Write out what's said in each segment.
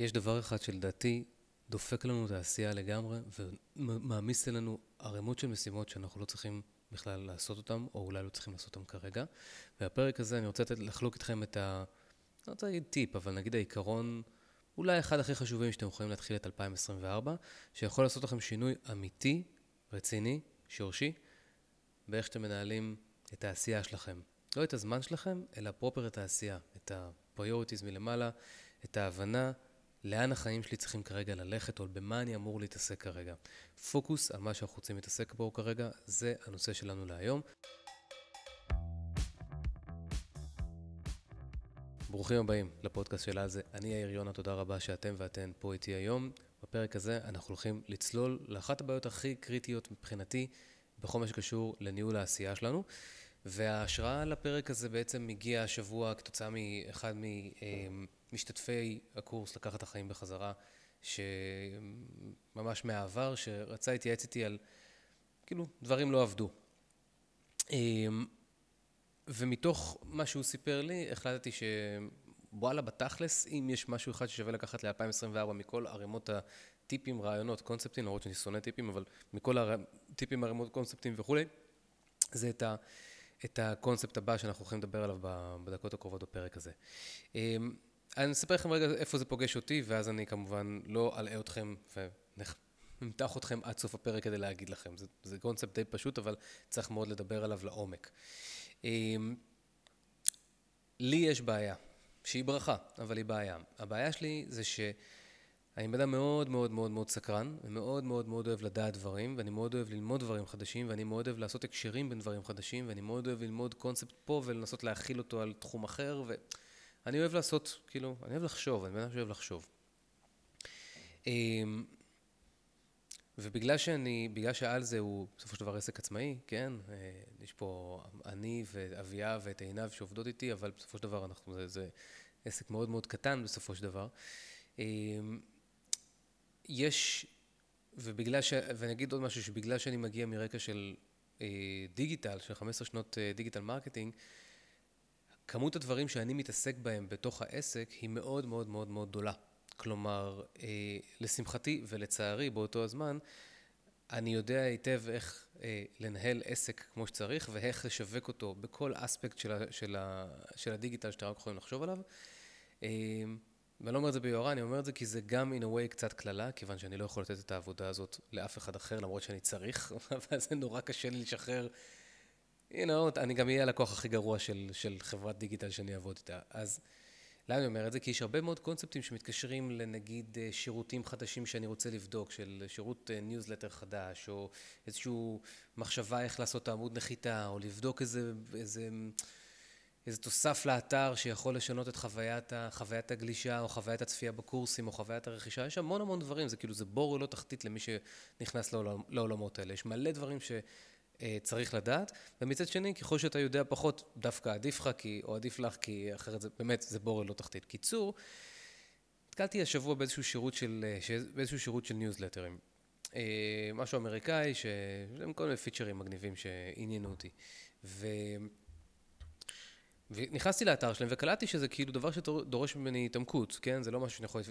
יש דבר אחד שלדעתי דופק לנו את העשייה לגמרי, ומעמיס אלינו ערימות של משימות שאנחנו לא צריכים בכלל לעשות אותן, או אולי לא צריכים לעשות אותן כרגע. והפרק הזה אני רוצה לחלוק איתכם את לא רוצה להגיד טיפ, אבל נגיד העיקרון, אולי אחד הכי חשובים שאתם יכולים להתחיל את 2024, שיכול לעשות לכם שינוי אמיתי, רציני, שורשי, באיך שאתם מנהלים את העשייה שלכם. לא את הזמן שלכם, אלא פרופר את העשייה, את הפריוריטיז מלמעלה, את ההבנה לאן החיים שלי צריכים כרגע ללכת, או במה אני אמור להתעסק כרגע. פוקוס על מה שאנחנו רוצים להתעסק בו כרגע, זה הנושא שלנו להיום. ברוכים הבאים לפודקאסט של על זה. אני יאיר יונה, תודה רבה שאתם ואתן פה איתי היום. בפרק הזה אנחנו הולכים לצלול לאחת הבעיות הכי קריטיות מבחינתי, בכל מה שקשור לניהול העשייה שלנו. וההשראה לפרק הזה בעצם הגיעה השבוע כתוצאה מאחד משתתפי הקורס לקחת החיים בחזרה, שממש מהעבר, שרצה להתייעץ איתי על, כאילו, דברים לא עבדו. ומתוך מה שהוא סיפר לי, החלטתי שבואלה בתכלס, אם יש משהו אחד ששווה לקחת ל-2024 מכל ערימות הטיפים, רעיונות, קונספטים, למרות שאני שונא טיפים, אבל מכל הטיפים, ערימות, קונספטים וכולי, זה את הקונספט הבא שאנחנו הולכים לדבר עליו בדקות הקרובות בפרק הזה. אני אספר לכם רגע איפה זה פוגש אותי, ואז אני כמובן לא אלאה אתכם ומתח אתכם עד סוף הפרק כדי להגיד לכם. זה קונספט די פשוט, אבל צריך מאוד לדבר עליו לעומק. לי יש בעיה, שהיא ברכה, אבל היא בעיה. הבעיה שלי זה שאני אדם מאוד מאוד מאוד מאוד סקרן, ומאוד מאוד מאוד אוהב לדעת דברים, ואני מאוד אוהב ללמוד דברים חדשים, ואני מאוד אוהב לעשות הקשרים בין דברים חדשים, ואני מאוד אוהב ללמוד קונספט פה ולנסות להכיל אותו על תחום אחר, ואני אוהב לעשות, כאילו, אני אוהב לחשוב, אני ממש אוהב לחשוב. ובגלל שעל זה הוא בסופו של דבר עסק עצמאי, כן, יש פה אני ואביה ואת עיניו שעובדות איתי, אבל בסופו של דבר זה עסק מאוד מאוד קטן בסופו של דבר. יש, ואני אגיד עוד משהו, שבגלל שאני מגיע מרקע של דיגיטל, של 15 שנות דיגיטל מרקטינג, כמות הדברים שאני מתעסק בהם בתוך העסק היא מאוד מאוד מאוד מאוד גדולה. כלומר, לשמחתי ולצערי באותו הזמן, אני יודע היטב איך לנהל עסק כמו שצריך, ואיך לשווק אותו בכל אספקט של הדיגיטל שאתם רק יכולים לחשוב עליו. ואני לא אומר את זה ביוערה, אני אומר את זה כי זה גם in a way קצת כללה, כיוון שאני לא יכול לתת את העבודה הזאת לאף אחד אחר, למרות שאני צריך, אבל זה נורא קשה לי לשחרר. אני גם אהיה הלקוח הכי גרוע של חברת דיגיטל שאני אעבוד איתה. אז למה אני אומר את זה? כי יש הרבה מאוד קונספטים שמתקשרים לנגיד שירותים חדשים שאני רוצה לבדוק, של שירות ניוזלטר חדש, או איזשהו מחשבה איך לעשות עמוד נחיתה, או לבדוק איזה תוסף לאתר שיכול לשנות את חוויית הגלישה, או חוויית הצפייה בקורסים, או חוויית הרכישה. יש המון המון דברים, זה כאילו זה בור לא תחתית למי שנכנס לעולמות האלה. יש מלא דברים צריך לדעת, ומצד שני, ככל שאתה יודע פחות, דווקא עדיף לך, או עדיף לך, כי אחרת זה, באמת, זה בורל לא תחתית. קיצור, התקלתי השבוע באיזשהו שירות של ניוזלטרים. משהו אמריקאי, שהם כל מיני פיצ'רים מגניבים שעניינו אותי. ונכנסתי לאתר שלהם, וקלטתי שזה כאילו דבר שדורש ממני התעמקות, כן? זה לא משהו שאני יכול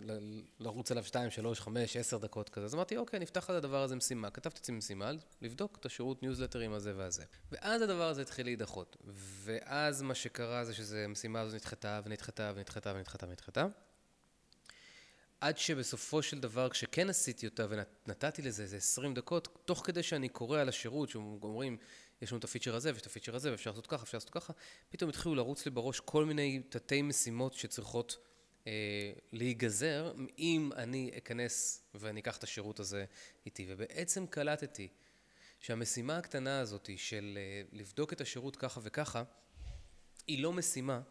לרוץ עליו 2, 3, 5, 10 דקות כזה. אז אמרתי, אוקיי, נפתח על הדבר הזה משימה. כתבתי אצלי משימה, לבדוק את השירות ניוזלטרים הזה והזה. ואז הדבר הזה התחיל להידחות. ואז מה שקרה זה שזה משימה הזו נדחתה ונדחתה ונדחתה ונדחתה ונדחתה. עד שבסופו של דבר, כשכן עשיתי אותה ונתתי לזה איזה 20 דקות, תוך כדי שאני קורא על השירות, שאומרים, יש לנו את הפיצ'ר הזה ואת הפיצ'ר הזה, ואפשר לעשות ככה, אפשר לעשות ככה, פתאום התחילו לרוץ לי בראש כל מיני תתי משימות שצריכות להיגזר, אם אני אכנס ואני אקח את השירות הזה איתי. ובעצם קלטתי שהמשימה הקטנה הזאת של לבדוק את השירות ככה וככה, היא לא משימה,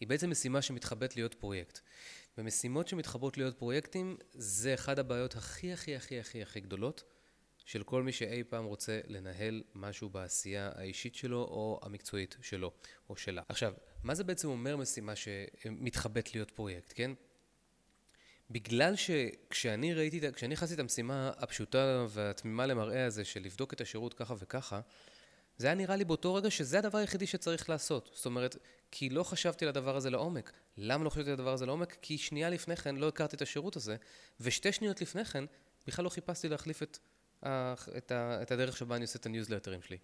היא בעצם משימה שמתחבאת להיות פרויקט. ומשימות שמתחבאות להיות פרויקטים, זה אחד הבעיות הכי הכי הכי הכי הכי גדולות, של כל מי שאי פעם רוצה לנהל משהו בעשייה האישית שלו או המקצועית שלו או שלה. עכשיו, מה זה בעצם אומר משימה שמתחבאת להיות פרויקט, כן? בגלל כשאני חסיתי את המשימה הפשוטה והתמימה למראה הזה של לבדוק את השירות ככה וככה, זה היה נראה לי באותו רגע שזה הדבר היחידי שצריך לעשות. זאת אומרת, כי לא חשבתי לדבר הזה לעומק. למה לא חשבתי לדבר הזה לעומק? כי שנייה לפני כן לא הכרתי את השירות הזה, ושתי שניות לפני כן בכלל לא חיפשתי להחליף את הדרך שבה אני עושה את הניוזלטרים שלי.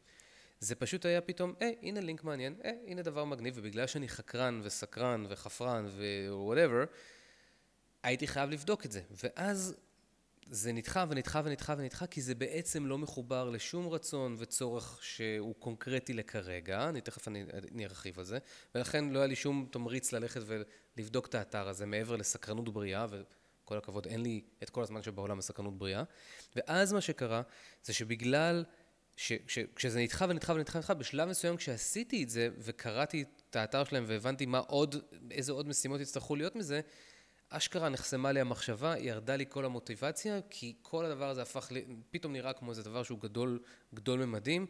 זה פשוט היה פתאום, הנה לינק מעניין, הנה דבר מגניב, ובגלל שאני חקרן וסקרן וחפרן ו-whatever, הייתי חייב לבדוק את זה. ואז זה נדחה ונדחה ונדחה ונדחה, כי זה בעצם לא מחובר לשום רצון וצורך שהוא קונקרטי לכרגע, אני תכף ארחיב על זה, ולכן לא היה לי שום תמריץ ללכת ולבדוק את האתר הזה, מעבר לסקרנות בריאה, וכל הכבוד, אין לי את כל הזמן שבעולם לסקרנות בריאה. ואז מה שקרה, זה שבגלל כשזה נדחה ונדחה ונדחה ונדחה, בשלב מסוים כשעשיתי את זה, וקראתי את האתר שלהם והבנתי איזה עוד משימות יצטרכו להיות מזה, אשכרה נחסמה לי המחשבה, ירדה לי כל המוטיבציה, כי כל הדבר הזה הפך לי, פתאום נראה כמו איזה דבר שהוא גדול, גדול ממדים,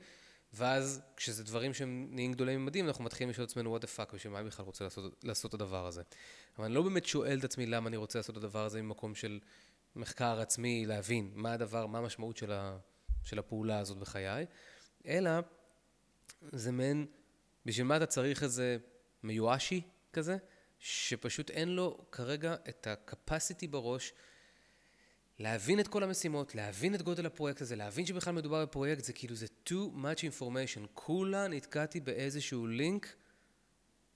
ואז כשזה דברים שהם נהיים גדולים ממדים, אנחנו מתחילים לשאול את עצמנו, what the fuck, ושמה אני בכלל רוצה לעשות את הדבר הזה. אבל אני לא באמת שואל את עצמי למה אני רוצה לעשות את הדבר הזה, ממקום של מחקר עצמי, להבין מה הדבר, מה המשמעות של הפעולה הזאת בחיי, אלא זה מעין, בשביל מה אתה צריך איזה מיואשי כזה, שפשוט אין לו כרגע את הקפסיטי בראש להבין את כל המשימות, להבין את גודל הפרויקט הזה, להבין שבכלל מדובר בפרויקט, זה כאילו זה too much information. כולה נתקעתי באיזשהו לינק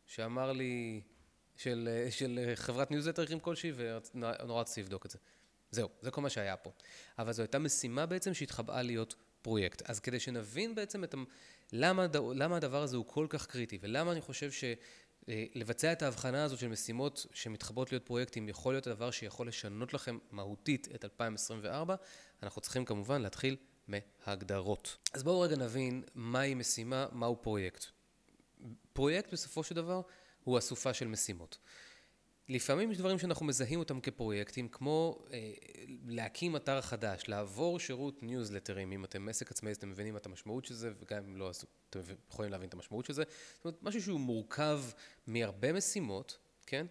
שאמר לי, של חברת ניוזלטר כלשהי, ונורא רציתי לבדוק את זה. זהו, זה כל מה שהיה פה. אבל זו הייתה משימה בעצם שהתחבאה להיות פרויקט. אז כדי שנבין בעצם למה הדבר הזה הוא כל כך קריטי, ולמה אני חושב לבצע את ההבחנה הזאת של משימות שמתחבאות להיות פרויקטים, יכול להיות הדבר שיכול לשנות לכם מהותית את 2024, אנחנו צריכים כמובן להתחיל מההגדרות. אז בואו רגע נבין מהי משימה, מהו פרויקט. פרויקט בסופו של דבר הוא אסופה של משימות. לפעמים יש דברים שאנחנו מזהים אותם כפרויקטים, כמו להקים אתר חדש, לעבור שירות ניוזלטרים, אם אתם עסק עצמאי, אתם מבינים את המשמעות של זה, וגם אם לא, אתם יכולים להבין את המשמעות של זה. זאת אומרת, משהו שהוא מורכב מהרבה משימות, כן?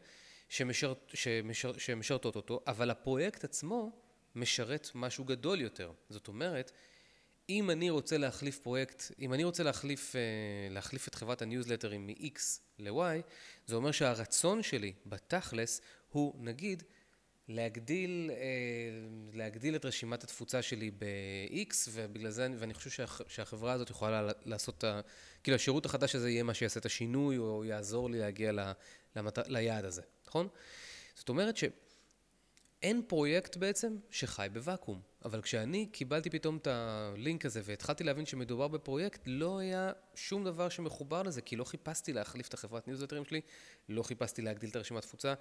שמשרתות אותו, אבל הפרויקט עצמו משרת משהו גדול יותר. זאת אומרת, אם אני רוצה להחליף פרויקט, אם אני רוצה להחליף את חברת הניוזלטרים מ-X ל-Y, זה אומר שהרצון שלי בתכלס הוא, נגיד, להגדיל את רשימת התפוצה שלי ב-X, ובגלל זה, ואני חושב שהחברה הזאת יכולה לעשות, כאילו השירות החדש הזה יהיה מה שיעשה את השינוי, או יעזור לי להגיע ליעד הזה, נכון? זאת אומרת אין פרויקט בעצם שחי בוואקום, אבל כשאני קיבלתי פתאום את הלינק הזה והתחלתי להבין שמדובר בפרויקט, לא היה שום דבר שמחובר לזה, כי לא חיפשתי להחליף את החברת ניוזלטרים שלי, לא חיפשתי להגדיל את הרשימת תפוצה,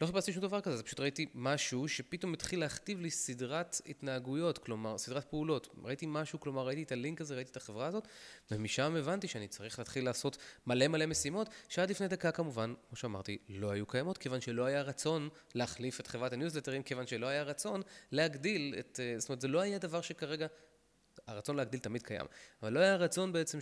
לא חיפשתי שום דבר כזה, אז פשוט ראיתי משהו שפתאום התחיל להכתיב לי סדרת התנהגויות, כלומר סדרת פעולות, ראיתי משהו, כלומר ראיתי את הלינק הזה, ראיתי את החברה הזאת, ומשם הבנתי שאני צריך להתחיל לעשות מלא משימות, שעד לפני דקה כמובן, כמו שאמרתי, לא היו קיימות, כיוון שלא היה רצון להחליף את חברת הניוזלטרים, כיוון שלא היה רצון להגדיל את, זאת אומרת, זה לא היה דבר שכרגע, הרצון להגדיל תמיד קיים, אבל לא היה רצון בעצם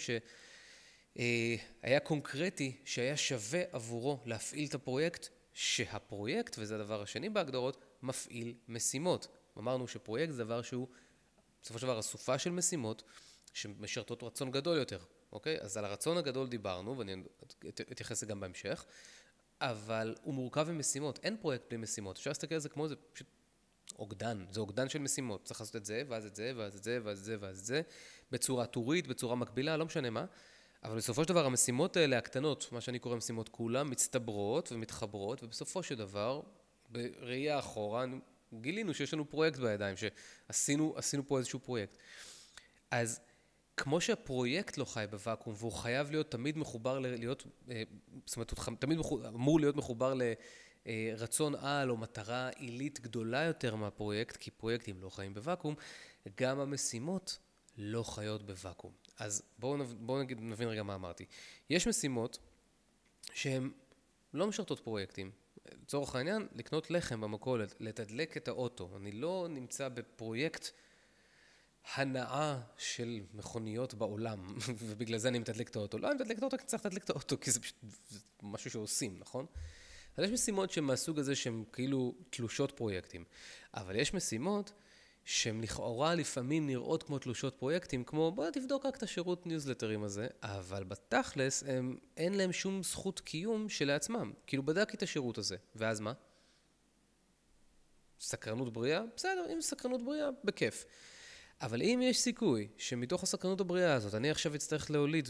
שהיה קונקרטי, שהיה שווה עבורו להפעיל את הפרויקט, שהפרויקט, וזה הדבר השני בהגדרות, מפעיל משימות. אמרנו שפרויקט זה דבר שהוא, בסופו של דבר, אסופה של משימות שמשרתות רצון גדול יותר, אוקיי? אז על הרצון הגדול דיברנו, ואני אתייחס גם בהמשך, אבל הוא מורכב ממשימות, אין פרויקט בלי משימות. אפשר להסתכל על זה כמו, זה פשוט אוגדן, זה אוגדן של משימות. צריך לעשות את זה, ואז את זה, ואז את זה, ואז את זה, ואז את זה, בצורה טורית, בצורה מקבילה, לא משנה מה. אבל בסופו של דבר המשימות האלה הקטנות, מה שאני קורא משימות כולם, מצטברות ומתחברות, ובסופו של דבר, בראייה אחורה, גילינו שיש לנו פרויקט בידיים, שעשינו פה איזשהו פרויקט. אז כמו שהפרויקט לא חי בוואקום, והוא חייב להיות תמיד מחובר, זאת אומרת, הוא תמיד אמור להיות מחובר לרצון על או מטרה עילית גדולה יותר מהפרויקט, כי פרויקטים לא חיים בוואקום, גם המשימות לא חיות בוואקום. אז בואו נבין רגע מה אמרתי. יש משימות שהן לא משרתות פרויקטים. לצורך העניין, לקנות לחם במכולת, לתדלק את האוטו. אני לא נמצא בפרויקט הנאה של מכוניות בעולם, ובגלל זה אני מתדלק את האוטו. לא, אני מתדלק את האוטו כי צריך לתדלק את האוטו, כי זה משהו שעושים, נכון? אז יש משימות שמהסוג הזה שהן כאילו תלושות פרויקטים. אבל יש משימות שהן לכאורה לפעמים נראות כמו תלושות פרויקטים, כמו בוא תבדוק רק את השירות ניוזלטרים הזה, אבל בתכלס אין להם שום זכות קיום שלעצמם. כאילו בדקתי את השירות הזה, ואז מה? סקרנות בריאה? בסדר, אם סקרנות בריאה, בכיף. אבל אם יש סיכוי שמתוך הסקרנות הבריאה הזאת, אני עכשיו אצטרך להוליד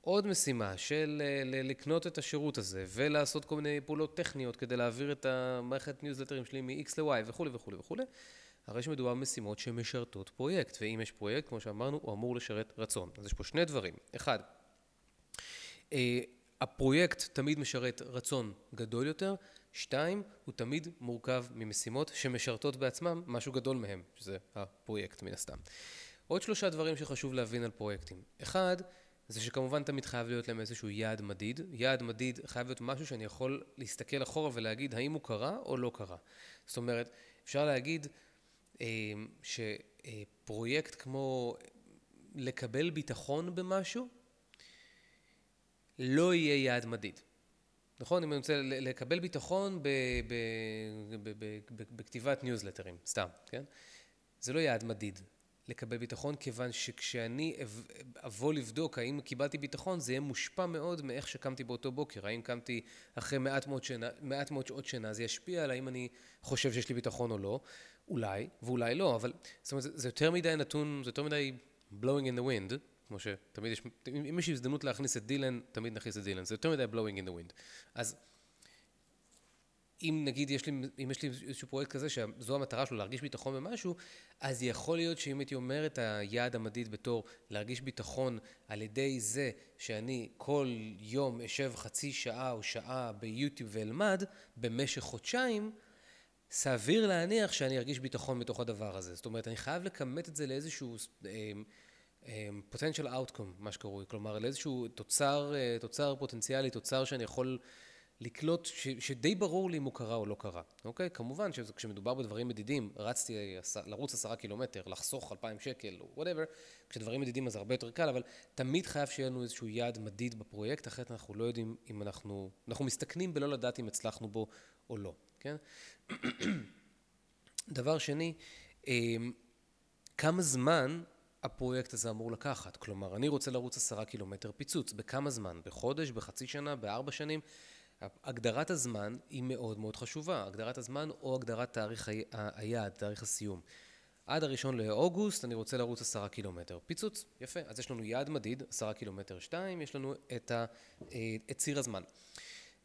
עוד משימה של לקנות את השירות הזה, ולעשות כל מיני פעולות טכניות כדי להעביר את המערכת ניוזלטרים שלי מ-X ל-Y וכו' וכו' וכו'. הרי שמדובר במשימות שמשרתות פרויקט, ואם יש פרויקט, כמו שאמרנו, הוא אמור לשרת רצון. אז יש פה שני דברים. אחד, הפרויקט תמיד משרת רצון גדול יותר. שתיים, הוא תמיד מורכב ממשימות שמשרתות בעצמם משהו גדול מהם, שזה הפרויקט מן הסתם. עוד שלושה דברים שחשוב להבין על פרויקטים. אחד, זה שכמובן תמיד חייב להיות להם איזשהו יעד מדיד. יעד מדיד חייב להיות משהו שאני יכול להסתכל אחורה ולהגיד האם הוא קרה או לא קרה. זאת אומרת, אפשר להגיד שפרויקט כמו לקבל ביטחון במשהו, לא יהיה יעד מדיד. נכון? אם אני רוצה לקבל ביטחון בכתיבת ניוזלטרים, סתם, כן? זה לא יעד מדיד. לקבל ביטחון, כיוון שכשאני אבוא לבדוק האם קיבלתי ביטחון, זה יהיה מושפע מאוד מאיך שקמתי באותו בוקר. האם קמתי אחרי מעט מאוד שעות שינה, זה ישפיע על האם אני חושב שיש לי ביטחון או לא. אולי, ואולי לא, אבל זאת אומרת, זה יותר מדי נתון, זה יותר מדי blowing in the wind, כמו שתמיד יש, אם יש הזדמנות להכניס את דילן, תמיד נכניס את דילן, זה יותר מדי blowing in the wind. אז אם נגיד, אם יש לי איזשהו פרויקט כזה, שזו המטרה שלו, להרגיש ביטחון במשהו, אז יכול להיות שאם הייתי אומר את היעד המדיד בתור להרגיש ביטחון על ידי זה שאני כל יום אשב חצי שעה או שעה ביוטיוב ואלמד, במשך חודשיים, סביר להניח שאני ארגיש ביטחון מתוך הדבר הזה. זאת אומרת, אני חייב לקמת את זה לאיזשהו potential outcome, מה שקרוי. כלומר, לאיזשהו תוצר פוטנציאלי, תוצר שאני יכול לקלוט, שדי ברור לי אם הוא קרה או לא קרה. אוקיי? כמובן שכשמדובר בדברים מדידים, רצתי לרוץ 10 קילומטר, לחסוך 2,000 שקל, whatever. כשדברים מדידים אז הרבה יותר קל, אבל תמיד חייב שיהיה לנו איזשהו יעד מדיד בפרויקט, אחרת אנחנו לא יודעים אם אנחנו מסתכנים בלא לדעת אם הצלחנו בו או לא. כן? דבר שני, כמה זמן הפרויקט הזה אמור לקחת? כלומר, אני רוצה לרוץ 10 קילומטר פיצוץ, בכמה זמן? בחודש, בחצי שנה, ב4 שנים? הגדרת הזמן היא מאוד מאוד חשובה, הגדרת הזמן או הגדרת תאריך היעד, תאריך הסיום. עד 1 באוגוסט אני רוצה לרוץ 10 קילומטר פיצוץ, יפה, אז יש לנו יעד מדיד, 10 קילומטר 2, יש לנו את ציר הזמן.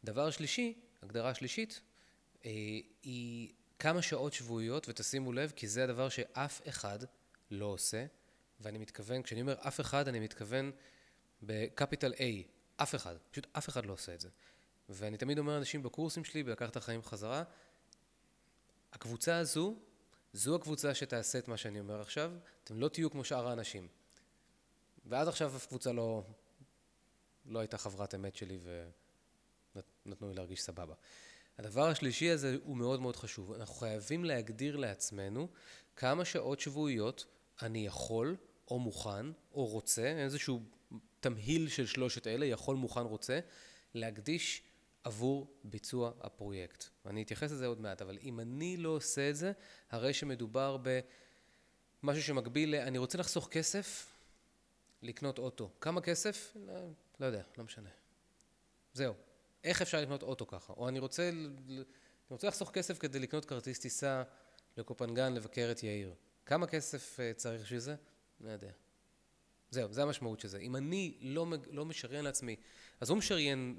דבר שלישי, הגדרה שלישית, היא כמה שעות שבועיות, ותשימו לב, כי זה הדבר שאף אחד לא עושה, ואני מתכוון, כשאני אומר אף אחד, אני מתכוון בקפיטל A, אף אחד, פשוט אף אחד לא עושה את זה. ואני תמיד אומר לאנשים בקורסים שלי, בלקחת את החיים חזרה, הקבוצה הזו, זו הקבוצה שתעשה את מה שאני אומר עכשיו, אתם לא תהיו כמו שאר האנשים. ועד עכשיו הקבוצה לא הייתה חברת אמת שלי, ונתנו לי להרגיש סבבה. הדבר השלישי הזה הוא מאוד מאוד חשוב. אנחנו חייבים להגדיר לעצמנו כמה שעות שבועיות אני יכול או מוכן או רוצה, איזשהו תמהיל של 3 אלה, יכול, מוכן, רוצה, להקדיש עבור ביצוע הפרויקט. אני אתייחס לזה עוד מעט, אבל אם אני לא עושה את זה, הרי שמדובר במשהו שמקביל, אני רוצה לחסוך כסף, לקנות אוטו. כמה כסף? לא יודע, לא משנה. זהו. איך אפשר לקנות אוטו ככה? או אני רוצה לחסוך כסף כדי לקנות כרטיס טיסה לקופנגן לבקר את יאיר. כמה כסף צריך שזה? לא יודע. זהו, זה המשמעות של זה. אם אני לא משריין לעצמי, אז הוא משריין,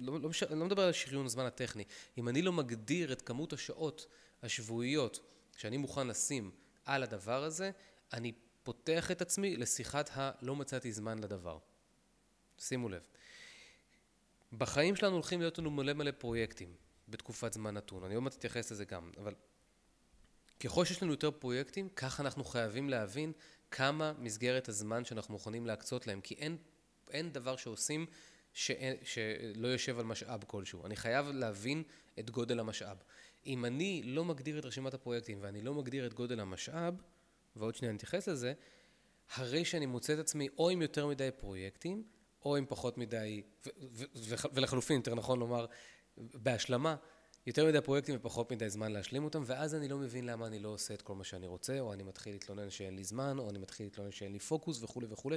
לא מדבר על שריון הזמן הטכני, אם אני לא מגדיר את כמות השעות השבועיות שאני מוכן לשים על הדבר הזה, אני פותח את עצמי לשיחת הלא מצאתי זמן לדבר. שימו לב. בחיים שלנו הולכים להיות לנו מלא פרויקטים בתקופת זמן נתון. אני עוד מעט אתייחס לזה גם, אבל ככל שיש לנו יותר פרויקטים, כך אנחנו חייבים להבין כמה מסגרת הזמן שאנחנו מוכנים להקצות להם, כי אין דבר שעושים שלא יושב על משאב כלשהו. אני חייב להבין את גודל המשאב. אם אני לא מגדיר את רשימת הפרויקטים ואני לא מגדיר את גודל המשאב, ועוד שנייה אני אתייחס לזה, הרי שאני מוצא את עצמי או עם יותר מדי פרויקטים, או עם פחות מדי, ולחלופין, יותר נכון לומר, בהשלמה, יותר מדי פרויקטים ופחות מדי זמן להשלים אותם, ואז אני לא מבין למה אני לא עושה את כל מה שאני רוצה, או אני מתחיל להתלונן שאין לי זמן, או אני מתחיל להתלונן שאין לי פוקוס וכו' וכו',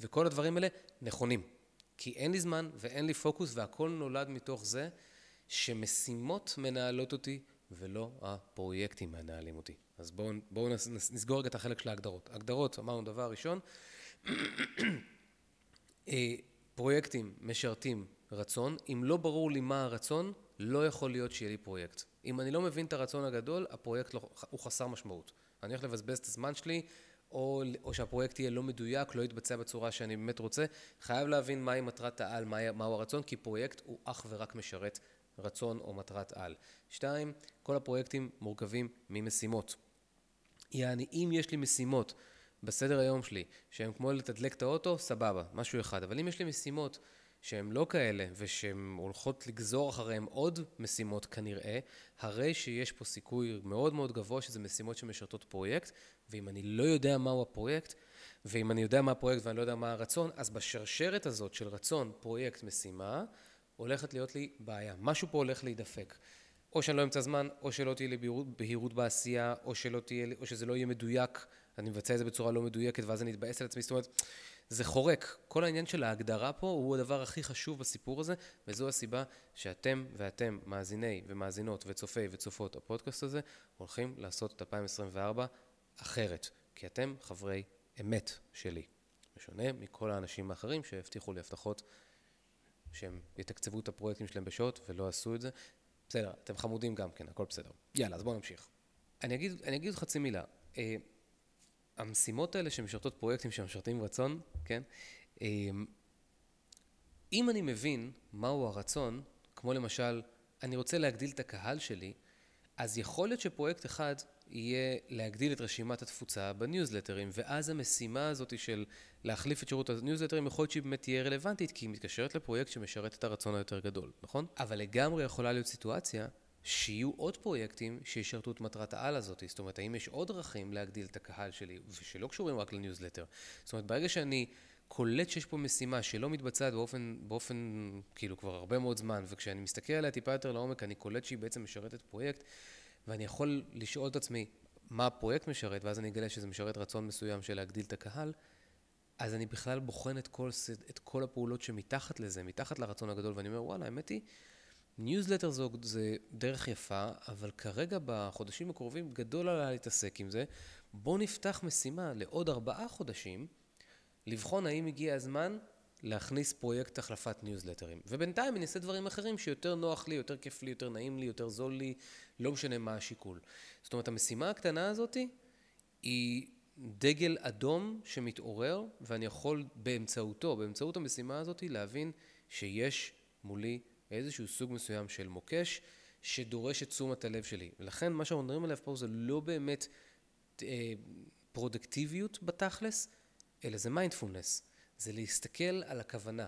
וכל הדברים האלה נכונים. כי אין לי זמן ואין לי פוקוס, והכל נולד מתוך זה שמשימות מנהלות אותי, ולא הפרויקטים מנהלים אותי. אז בואו נסגור רגע את החלק של ההגדרות. הגדרות, אמרנו דבר ראשון, פרויקטים משרתים רצון, אם לא ברור לי מה הרצון, לא יכול להיות שיהיה לי פרויקט. אם אני לא מבין את הרצון הגדול, הפרויקט הוא חסר משמעות. אני הולך לבזבז את הזמן שלי, או שהפרויקט יהיה לא מדויק, לא יתבצע בצורה שאני באמת רוצה. חייב להבין מהי מטרת העל, מהו הרצון, כי פרויקט הוא אך ורק משרת רצון או מטרת על. 2, כל הפרויקטים מורכבים ממשימות. יעני, אם יש לי משימות בסדר היום שלי, שהם כמו לתדלק את האוטו, סבבה, משהו אחד. אבל אם יש לי משימות שהן לא כאלה, ושהן הולכות לגזור אחריהן עוד משימות כנראה, הרי שיש פה סיכוי מאוד מאוד גבוה שזה משימות שמשרתות פרויקט, ואם אני לא יודע מהו הפרויקט, ואם אני יודע מה הפרויקט ואני לא יודע מה הרצון, אז בשרשרת הזאת של רצון, פרויקט, משימה, הולכת להיות לי בעיה. משהו פה הולך להידפק. או שאני לא אמצא זמן, או שלא תהיה לי בהירות בעשייה, או שזה לא יהיה מדויק, אני מבצע את זה בצורה לא מדויקת, ואז אני אתבאס על עצמי. זאת אומרת, זה חורק. כל העניין של ההגדרה פה הוא הדבר הכי חשוב בסיפור הזה, וזו הסיבה שאתם מאזיני ומאזינות וצופי וצופות הפודקאסט הזה, הולכים לעשות את 2024 אחרת, כי אתם חברי אמת שלי. משונה מכל האנשים האחרים שהבטיחו לי הבטחות שהם יתקצבו את הפרויקטים שלהם בשעות ולא עשו את זה. בסדר, אתם חמודים גם כן, הכל בסדר. יאללה, אז בואו נמשיך. אני אגיד חצי מילה. המשימות האלה שמשרתות פרויקטים שמשרתים רצון, כן? אם אני מבין מהו הרצון, כמו למשל, אני רוצה להגדיל את הקהל שלי, אז יכול להיות שפרויקט אחד יהיה להגדיל את רשימת התפוצה בניוזלטרים, ואז המשימה הזאת של להחליף את שירות הניוזלטרים יכול להיות שהיא באמת תהיה רלוונטית, כי היא מתקשרת לפרויקט שמשרת את הרצון היותר גדול, נכון? אבל לגמרי יכולה להיות סיטואציה שיהיו עוד פרויקטים שישרתו את מטרת העל הזאת. זאת אומרת, האם יש עוד דרכים להגדיל את הקהל שלי, ושלא קשורים רק לניוזלטר. זאת אומרת, ברגע שאני קולט שיש פה משימה שלא מתבצעת באופן כאילו כבר הרבה מאוד זמן, וכשאני מסתכל עליה טיפה יותר לעומק, אני קולט שהיא בעצם משרתת פרויקט, ואני יכול לשאול את עצמי מה הפרויקט משרת, ואז אני אגלה שזה משרת רצון מסוים של להגדיל את הקהל, אז אני בכלל בוחן את כל הפעולות שמתחת לזה, מתחת לרצון הגדול, ואני אומר, וואלה, האמת היא, ניוזלטר זה דרך יפה, אבל כרגע בחודשים הקרובים גדול עליה להתעסק עם זה. בוא נפתח משימה לעוד 4 חודשים, לבחון האם הגיע הזמן להכניס פרויקט החלפת ניוזלטרים. ובינתיים אני אעשה דברים אחרים שיותר נוח לי, יותר כיף לי, יותר נעים לי, יותר זול לי, לא משנה מה השיקול. זאת אומרת, המשימה הקטנה הזאת היא דגל אדום שמתעורר, ואני יכול באמצעות המשימה הזאת להבין שיש מולי איזשהו סוג מסוים של מוקש שדורש את תשומת הלב שלי. ולכן מה שאנחנו מדברים עליו פה זה לא באמת פרודקטיביות בתכלס, אלא זה מיינדפולנס. זה להסתכל על הכוונה.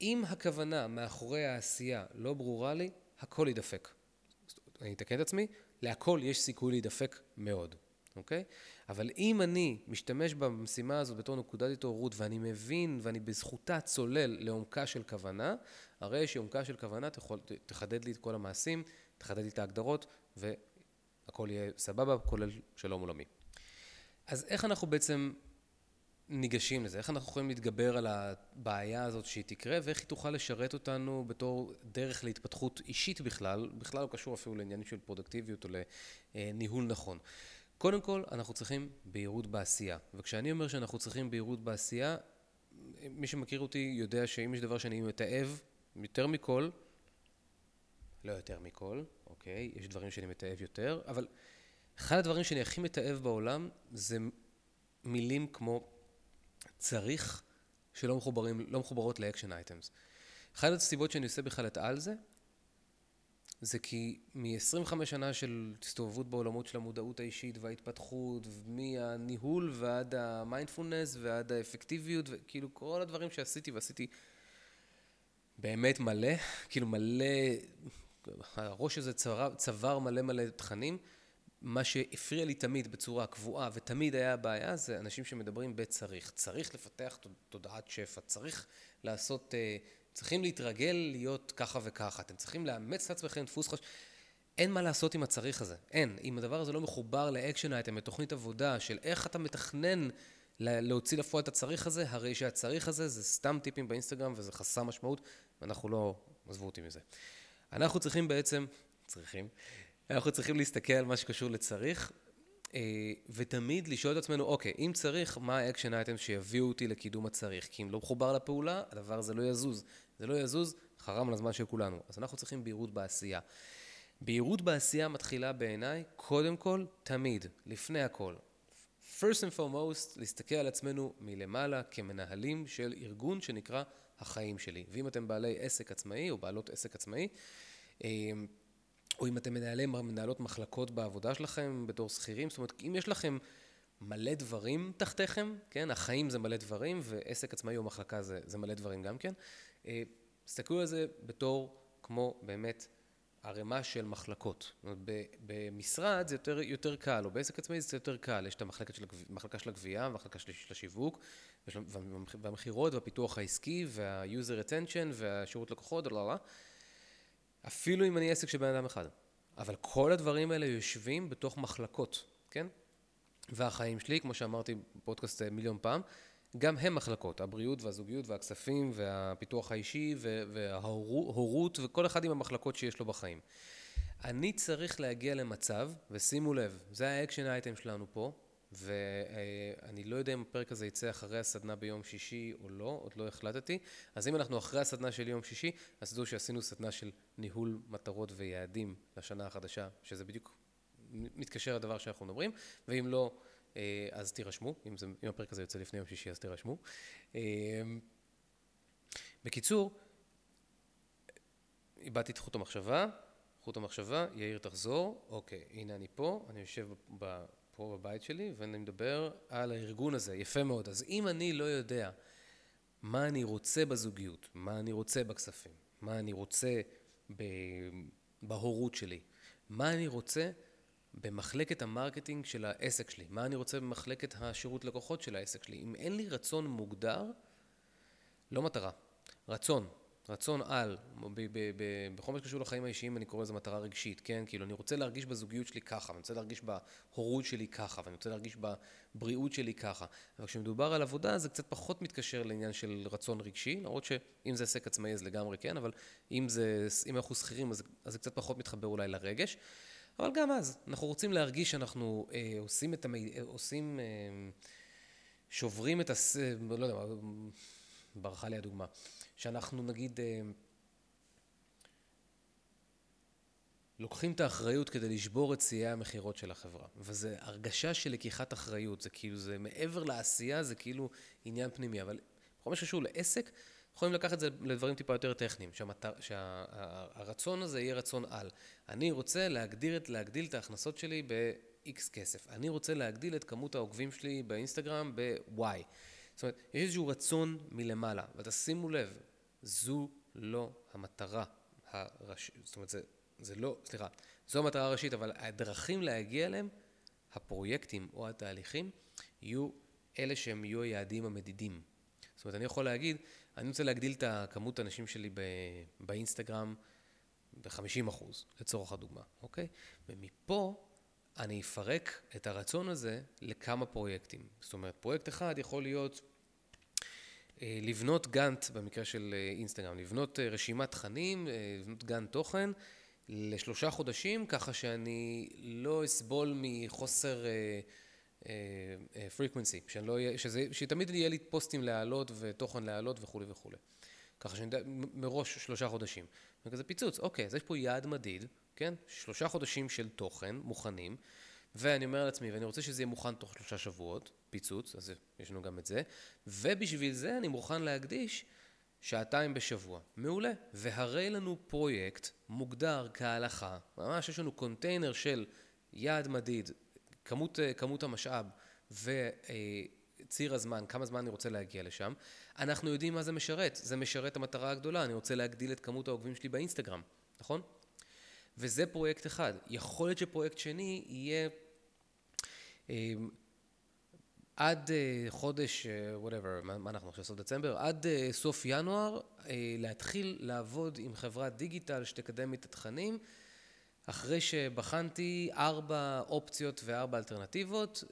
אם הכוונה מאחורי העשייה לא ברורה לי, הכל ידפק. אני אתקן את עצמי, להכל יש סיכוי להידפק מאוד. אוקיי? אבל אם אני משתמש במשימה הזאת בתור נקודת התעוררות, ואני מבין, ואני בזכותה צולל לעומקה של כוונה, הרי שעומקה של כוונה תחדד לי את כל המעשים, תחדד לי את ההגדרות, והכל יהיה סבבה, כולל שלום עולמי. אז איך אנחנו בעצם ניגשים לזה? איך אנחנו יכולים להתגבר על הבעיה הזאת שהיא תקרה, ואיך היא תוכל לשרת אותנו בתור דרך להתפתחות אישית בכלל, בכלל לא קשור אפילו לעניין של פרודקטיביות או לניהול נכון. קודם כל, אנחנו צריכים בהירות בעשייה. וכשאני אומר שאנחנו צריכים בהירות בעשייה, מי שמכיר אותי יודע שאם יש דבר שאני מתאהב יותר מכל, לא יותר מכל, אוקיי, יש דברים שאני מתאהב יותר, אבל אחד הדברים שאני הכי מתאהב בעולם זה מילים כמו צריך שלא מחוברות לאקשן אייטמס. אחת הסיבות שאני עושה בכלל את על זה, זה כי מ-25 שנה של הסתובבות בעולמות של המודעות האישית וההתפתחות, מהניהול ועד המיינדפולנס ועד האפקטיביות, וכאילו כל הדברים שעשיתי באמת מלא, כאילו מלא, הראש הזה צוואר מלא תכנים, מה שהפריע לי תמיד בצורה קבועה ותמיד היה הבעיה, זה אנשים שמדברים בצריך, צריך לפתח תודעת שפע, צריך לעשות צריכים להתרגל להיות ככה וככה, אתם צריכים לאמץ לעצמכם דפוס חשוב. אין מה לעשות עם הצריך הזה, אין. אם הדבר הזה לא מחובר לאקשן אייטם, לתוכנית עבודה של איך אתה מתכנן להוציא לפועל את הצריך הזה, הרי שהצריך הזה זה סתם טיפים באינסטגרם וזה חסר משמעות, ואנחנו לא עזבו אותי מזה. אנחנו צריכים בעצם, אנחנו צריכים להסתכל על מה שקשור לצריך, ותמיד לשאול את עצמנו, אוקיי, אם צריך, מה האקשן אייטם שיביאו אותי לקידום הצריך? כי אם לא מחובר לפעולה, הדבר הזה לא יזוז. זה לא יזוז, חרם על הזמן של כולנו. אז אנחנו צריכים בהירות בעשייה. בהירות בעשייה מתחילה בעיניי, קודם כל, תמיד, לפני הכל. First and foremost, להסתכל על עצמנו מלמעלה כמנהלים של ארגון שנקרא החיים שלי. ואם אתם בעלי עסק עצמאי או בעלות עסק עצמאי, או אם אתם מנהלות מחלקות בעבודה שלכם בתור שכירים, זאת אומרת, אם יש לכם מלא דברים תחתיכם, כן? החיים זה מלא דברים, ועסק עצמאי או מחלקה זה מלא דברים גם כן. תסתכלו על זה בתור כמו באמת ערימה של מחלקות. במשרד זה יותר קל, או בעסק עצמאי זה יותר קל. יש את המחלקה של הגבייה, המחלקה של השיווק, והמחירות, והפיתוח העסקי, וה-user attention, והשירות לקוחות, אפילו אם אני עסק של בן אדם אחד. אבל כל הדברים האלה יושבים בתוך מחלקות, כן? והחיים שלי, כמו שאמרתי בפודקאסט מיליון פעם, גם הם מחלקות, הבריאות והזוגיות והכספים והפיתוח האישי וההורות וכל אחד עם המחלקות שיש לו בחיים. אני צריך להגיע למצב, ושימו לב, זה האקשן אייטם שלנו פה, ואני לא יודע אם הפרק הזה יצא אחרי הסדנה ביום שישי או לא, עוד לא החלטתי. אז אם אנחנו אחרי הסדנה של יום שישי, אז תדעו שעשינו סדנה של ניהול מטרות ויעדים לשנה החדשה, שזה בדיוק מתקשר לדבר שאנחנו מדברים, ואם לא, אז תירשמו, אם הפרק הזה יוצא לפני יום שישי, אז תירשמו. בקיצור, איבדתי את חוט המחשבה, יאיר תחזור, אוקיי, הנה אני פה, אני יושב פה בבית שלי, ואני מדבר על הארגון הזה, יפה מאוד. אז אם אני לא יודע מה אני רוצה בזוגיות, מה אני רוצה בכספים, מה אני רוצה בהורות שלי, מה אני רוצה במחלקת המרקטינג של העסק שלי, מה אני רוצה במחלקת השירות לקוחות של העסק שלי, אם אין לי רצון מוגדר, לא מטרה, רצון. רצון על, בכל מה שקשור לחיים האישיים, אני קורא לזה מטרה רגשית, כן? כאילו, אני רוצה להרגיש בזוגיות שלי ככה, ואני רוצה להרגיש בהורות שלי ככה, ואני רוצה להרגיש בבריאות שלי ככה. אבל כשמדובר על עבודה, זה קצת פחות מתקשר לעניין של רצון רגשי, למרות שאם זה עסק עצמאי, אז לגמרי כן, אבל אם אנחנו שכירים, אז זה קצת פחות מתחבר אולי לרגש. אבל גם אז, אנחנו רוצים להרגיש שאנחנו עושים, שוברים את לא יודע, ברכה לי הדוגמה. שאנחנו נגיד לוקחים את האחריות כדי לשבור את שיאי המחירות של החברה. וזו הרגשה של לקיחת אחריות, זה כאילו, זה מעבר לעשייה, זה כאילו עניין פנימי. אבל בכל מה שקשור לעסק, יכולים לקחת את זה לדברים טיפה יותר טכניים, שהרצון הזה יהיה רצון על. אני רוצה להגדיל את ההכנסות שלי ב-X כסף. אני רוצה להגדיל את כמות העוקבים שלי באינסטגרם ב-Y. זאת אומרת, יש איזשהו רצון מלמעלה, ותשימו לב, זו לא המטרה הראשית, זאת אומרת, זו המטרה הראשית, אבל הדרכים להגיע אליהם, הפרויקטים או התהליכים, יהיו אלה שהם יהיו היעדים המדידים. זאת אומרת, אני יכול להגיד, אני רוצה להגדיל את הכמות האנשים שלי באינסטגרם ב-50%, לצורך הדוגמה, אוקיי? ומפה, אני אפרק את הרצון הזה לכמה פרויקטים. זאת אומרת, פרויקט אחד יכול להיות לבנות גאנט, במקרה של אינסטגרם, לבנות רשימת תכנים, לבנות גאנט תוכן, ל3 חודשים, ככה שאני לא אסבול מחוסר frequency, שתמיד יהיה לי פוסטים להעלות ותוכן להעלות וכו' וכו'. ככה שאני מראש 3 חודשים. וכזה פיצוץ, אוקיי, אז יש פה יעד מדיד, כן? 3 חודשים של תוכן מוכנים, ואני אומר לעצמי, ואני רוצה שזה יהיה מוכן תוך 3 שבועות, פיצוץ, אז יש לנו גם את זה, ובשביל זה אני מוכן להקדיש 2 בשבוע. מעולה. והרי לנו פרויקט מוגדר כהלכה, ממש יש לנו קונטיינר של יעד מדיד, כמות המשאב וציר הזמן, כמה זמן אני רוצה להגיע לשם. אנחנו יודעים מה זה משרת, זה משרת המטרה הגדולה, אני רוצה להגדיל את כמות העוקבים שלי באינסטגרם, נכון? וזה פרויקט אחד. יכול להיות שפרויקט שני יהיה עד חודש, whatever, מה אנחנו עכשיו, סוף דצמבר, עד סוף ינואר, להתחיל לעבוד עם חברת דיגיטל שתקדם את התכנים אחרי שבחנתי 4 אופציות ו4 אלטרנטיבות,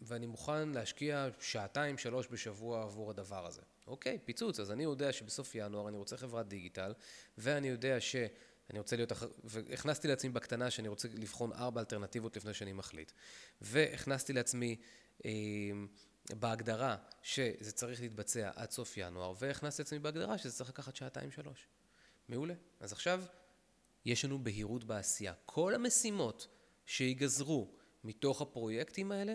ואני מוכן להשקיע 2-3 בשבוע עבור הדבר הזה. אוקיי, פיצוץ. אז אני יודע שבסוף ינואר אני רוצה חברת דיגיטל, ואני יודע שאני רוצה להיות, והכנסתי לעצמי בקטנה שאני רוצה לבחון 4 אלטרנטיבות לפני שאני מחליט. והכנסתי לעצמי בהגדרה שזה צריך להתבצע עד סוף ינואר, והכנסתי לעצמי בהגדרה שזה צריך לקחת 2-3. מעולה. אז עכשיו יש לנו בהירות בעשייה. כל המשימות שיגזרו מתוך הפרויקטים האלה,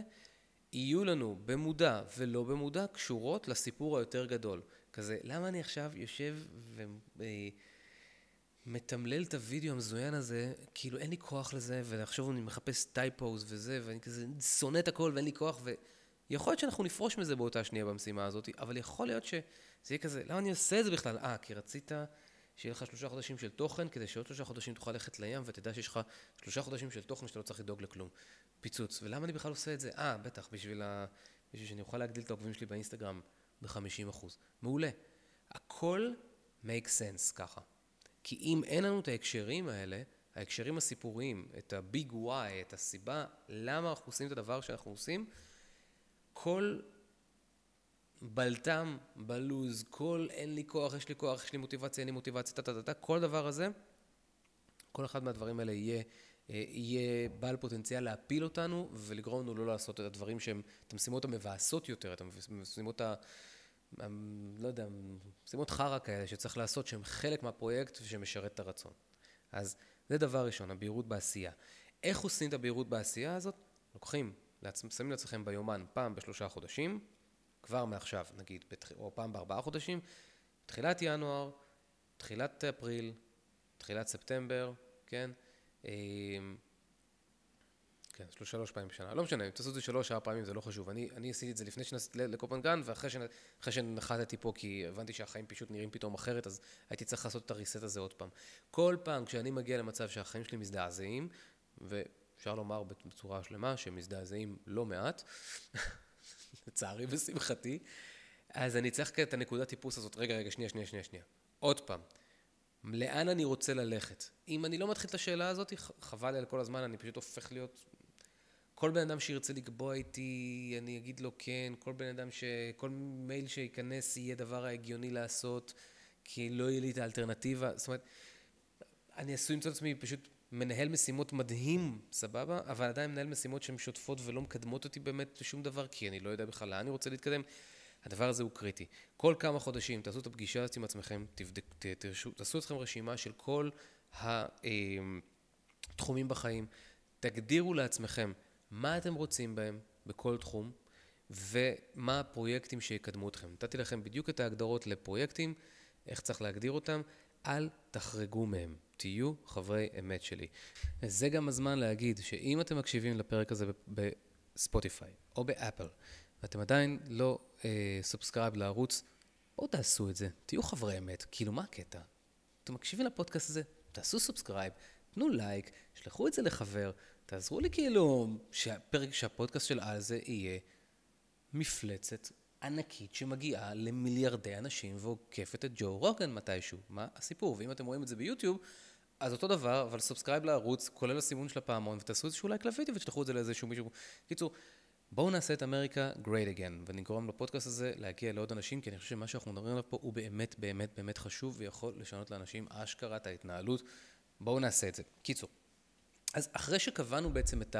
יהיו לנו במודע ולא במודע קשורות לסיפור היותר גדול. כזה, למה אני עכשיו יושב ומתמלל את הוידאו המזוין הזה, כאילו אין לי כוח לזה, ועכשיו אני מחפש טייפוז וזה, ואני כזה שונא את הכל ואין לי כוח, ויכול להיות שאנחנו נפרוש מזה באותה שנייה במשימה הזאת, אבל יכול להיות שזה יהיה כזה, למה אני עושה את זה בכלל? כי רצית שיהיה לך 3 חודשים של תוכן, כדי שעוד 3 חודשים תוכל ללכת לים, ותדע שיש לך 3 חודשים של תוכן שאתה לא צריך לדאוג לכלום. פיצוץ. ולמה אני בכלל עושה את זה? בטח, בשביל שאני אוכל להגדיל את העוקבים שלי באינסטגרם ב-50%. מעולה. הכל make sense ככה. כי אם אין לנו את ההקשרים האלה, ההקשרים הסיפוריים, את הביג וואי, את הסיבה, למה אנחנו עושים את הדבר שאנחנו עושים, כל בלטם, בלוז, כל אין לי כוח, יש לי כוח, יש לי מוטיבציה, אין לי מוטיבציה, כל דבר הזה, כל אחד מהדברים האלה יהיה בעל פוטנציאל להפיל אותנו ולגרום לנו לא לעשות את הדברים שהם, את המשימות המבאסות יותר, את המשימות, לא יודע, משימות חרה כאלה שצריך לעשות שהם חלק מהפרויקט ושמשרת את הרצון. אז זה דבר ראשון, הבהירות בעשייה. איך עושים את הבהירות בעשייה הזאת? לוקחים, שמים לעצמכם ביומן פעם ב3 חודשים, כבר מעכשיו, נגיד, או פעם ב4 חודשים, תחילת ינואר, תחילת אפריל, תחילת ספטמבר, כן? כן, 3 פעמים בשנה. לא משנה, אם תעשו את זה 3 פעמים, זה לא חשוב. אני עשיתי את זה לפני שנסעתי לקופנגן, ואחרי שנחתתי פה, כי הבנתי שהחיים פשוט נראים פתאום אחרת, אז הייתי צריך לעשות את הריסט הזה עוד פעם. כל פעם כשאני מגיע למצב שהחיים שלי מזדעזעים, ואפשר לומר בצורה שלמה שמזדעזעים לא מעט, לצערי ושמחתי, אז אני צריך את הנקודת טיפוס הזאת, רגע, שנייה. עוד פעם, לאן אני רוצה ללכת? אם אני לא מתחיל את השאלה הזאת, חבל לי על כל הזמן, אני פשוט הופך להיות, כל בן אדם שירצה לקבוע איתי, אני אגיד לו כן, כל מייל שיכנס יהיה דבר ההגיוני לעשות, כי לא יהיה לי את האלטרנטיבה, זאת אומרת, אני עשוי למצוא את עצמי פשוט, מנהל משימות מדהים, סבבה, אבל עדיין מנהל משימות שהן שוטפות ולא מקדמות אותי באמת לשום דבר, כי אני לא יודע בכלל לאן אני רוצה להתקדם. הדבר הזה הוא קריטי. כל כמה חודשים תעשו את הפגישה הזאת עם עצמכם, תעשו אתכם רשימה של כל התחומים בחיים, תגדירו לעצמכם מה אתם רוצים בהם בכל תחום, ומה הפרויקטים שיקדמו אתכם. נתתי לכם בדיוק את ההגדרות לפרויקטים, איך צריך להגדיר אותם, אל תחרגו מהם. תהיו חברי אמת שלי. זה גם הזמן להגיד שאם אתם מקשיבים לפרק הזה בספוטיפיי או באפל, ואתם עדיין לא סובסקרייב לערוץ, בואו תעשו את זה, תהיו חברי אמת. כאילו מה הקטע? אתם מקשיבים לפודקאסט הזה, תעשו סובסקרייב, תנו לייק, שלחו את זה לחבר, תעזרו לי כאילו שהפודקאסט של על זה יהיה מפלצת ענקית שמגיעה למיליארדי אנשים ועוקפת את ג'ו רוגן מתישהו. מה הסיפור? ואם אתם רואים את זה ביוטיוב, אז אותו דבר, אבל סובסקרייב לערוץ, כולל הסימון של הפעמון, ותעשו איזשהו לייק לוידאו ותשלחו את זה לאיזשהו מישהו. קיצור, בואו נעשה את אמריקה great again, ונגרום לפודקאסט הזה להגיע לעוד אנשים, כי אני חושב שמה שאנחנו מדברים עליו פה הוא באמת באמת באמת חשוב, ויכול לשנות לאנשים אשכרה את ההתנהלות. בואו נעשה את זה. קיצור, אז אחרי שקבענו בעצם את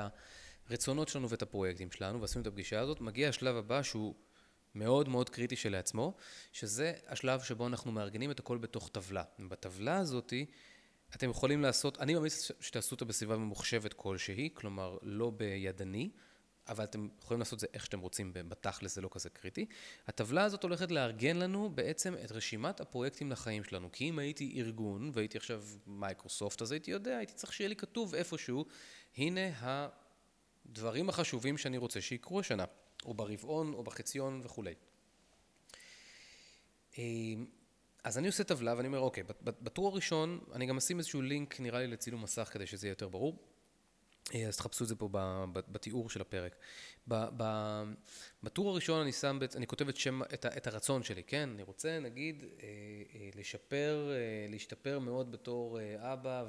הרצונות שלנו ואת הפרויקטים שלנו, ועשינו את הפגישה הזאת, מגיע השלב הבא שהוא מאוד מאוד קריטי שלעצמו, שזה השלב שבו אנחנו מארגנים את הכל בתוך טבלה. בטבלה הזאת, אתם יכולים לעשות, אני ממליץ שתעשו אותה בסביבה ממוחשבת כלשהי, כלומר לא בידני, אבל אתם יכולים לעשות זה איך שאתם רוצים, בתכלס זה לא כזה קריטי. הטבלה הזאת הולכת לארגן לנו בעצם את רשימת הפרויקטים לחיים שלנו, כי אם הייתי ארגון, והייתי עכשיו מייקרוסופט, אז הייתי יודע, הייתי צריך שיהיה לי כתוב איפשהו, הנה הדברים החשובים שאני רוצה שיקרו השנה. או ברבעון, או בחציון וכולי. אז אני עושה טבלה ואני אומר, אוקיי, בטור הראשון, אני גם אשים איזשהו לינק, נראה לי לצילום מסך כדי שזה יהיה יותר ברור, אז תחפשו את זה פה בתיאור של הפרק. בטור הראשון אני כותב את הרצון שלי, כן? אני רוצה, נגיד, להשתפר מאוד בתור אבא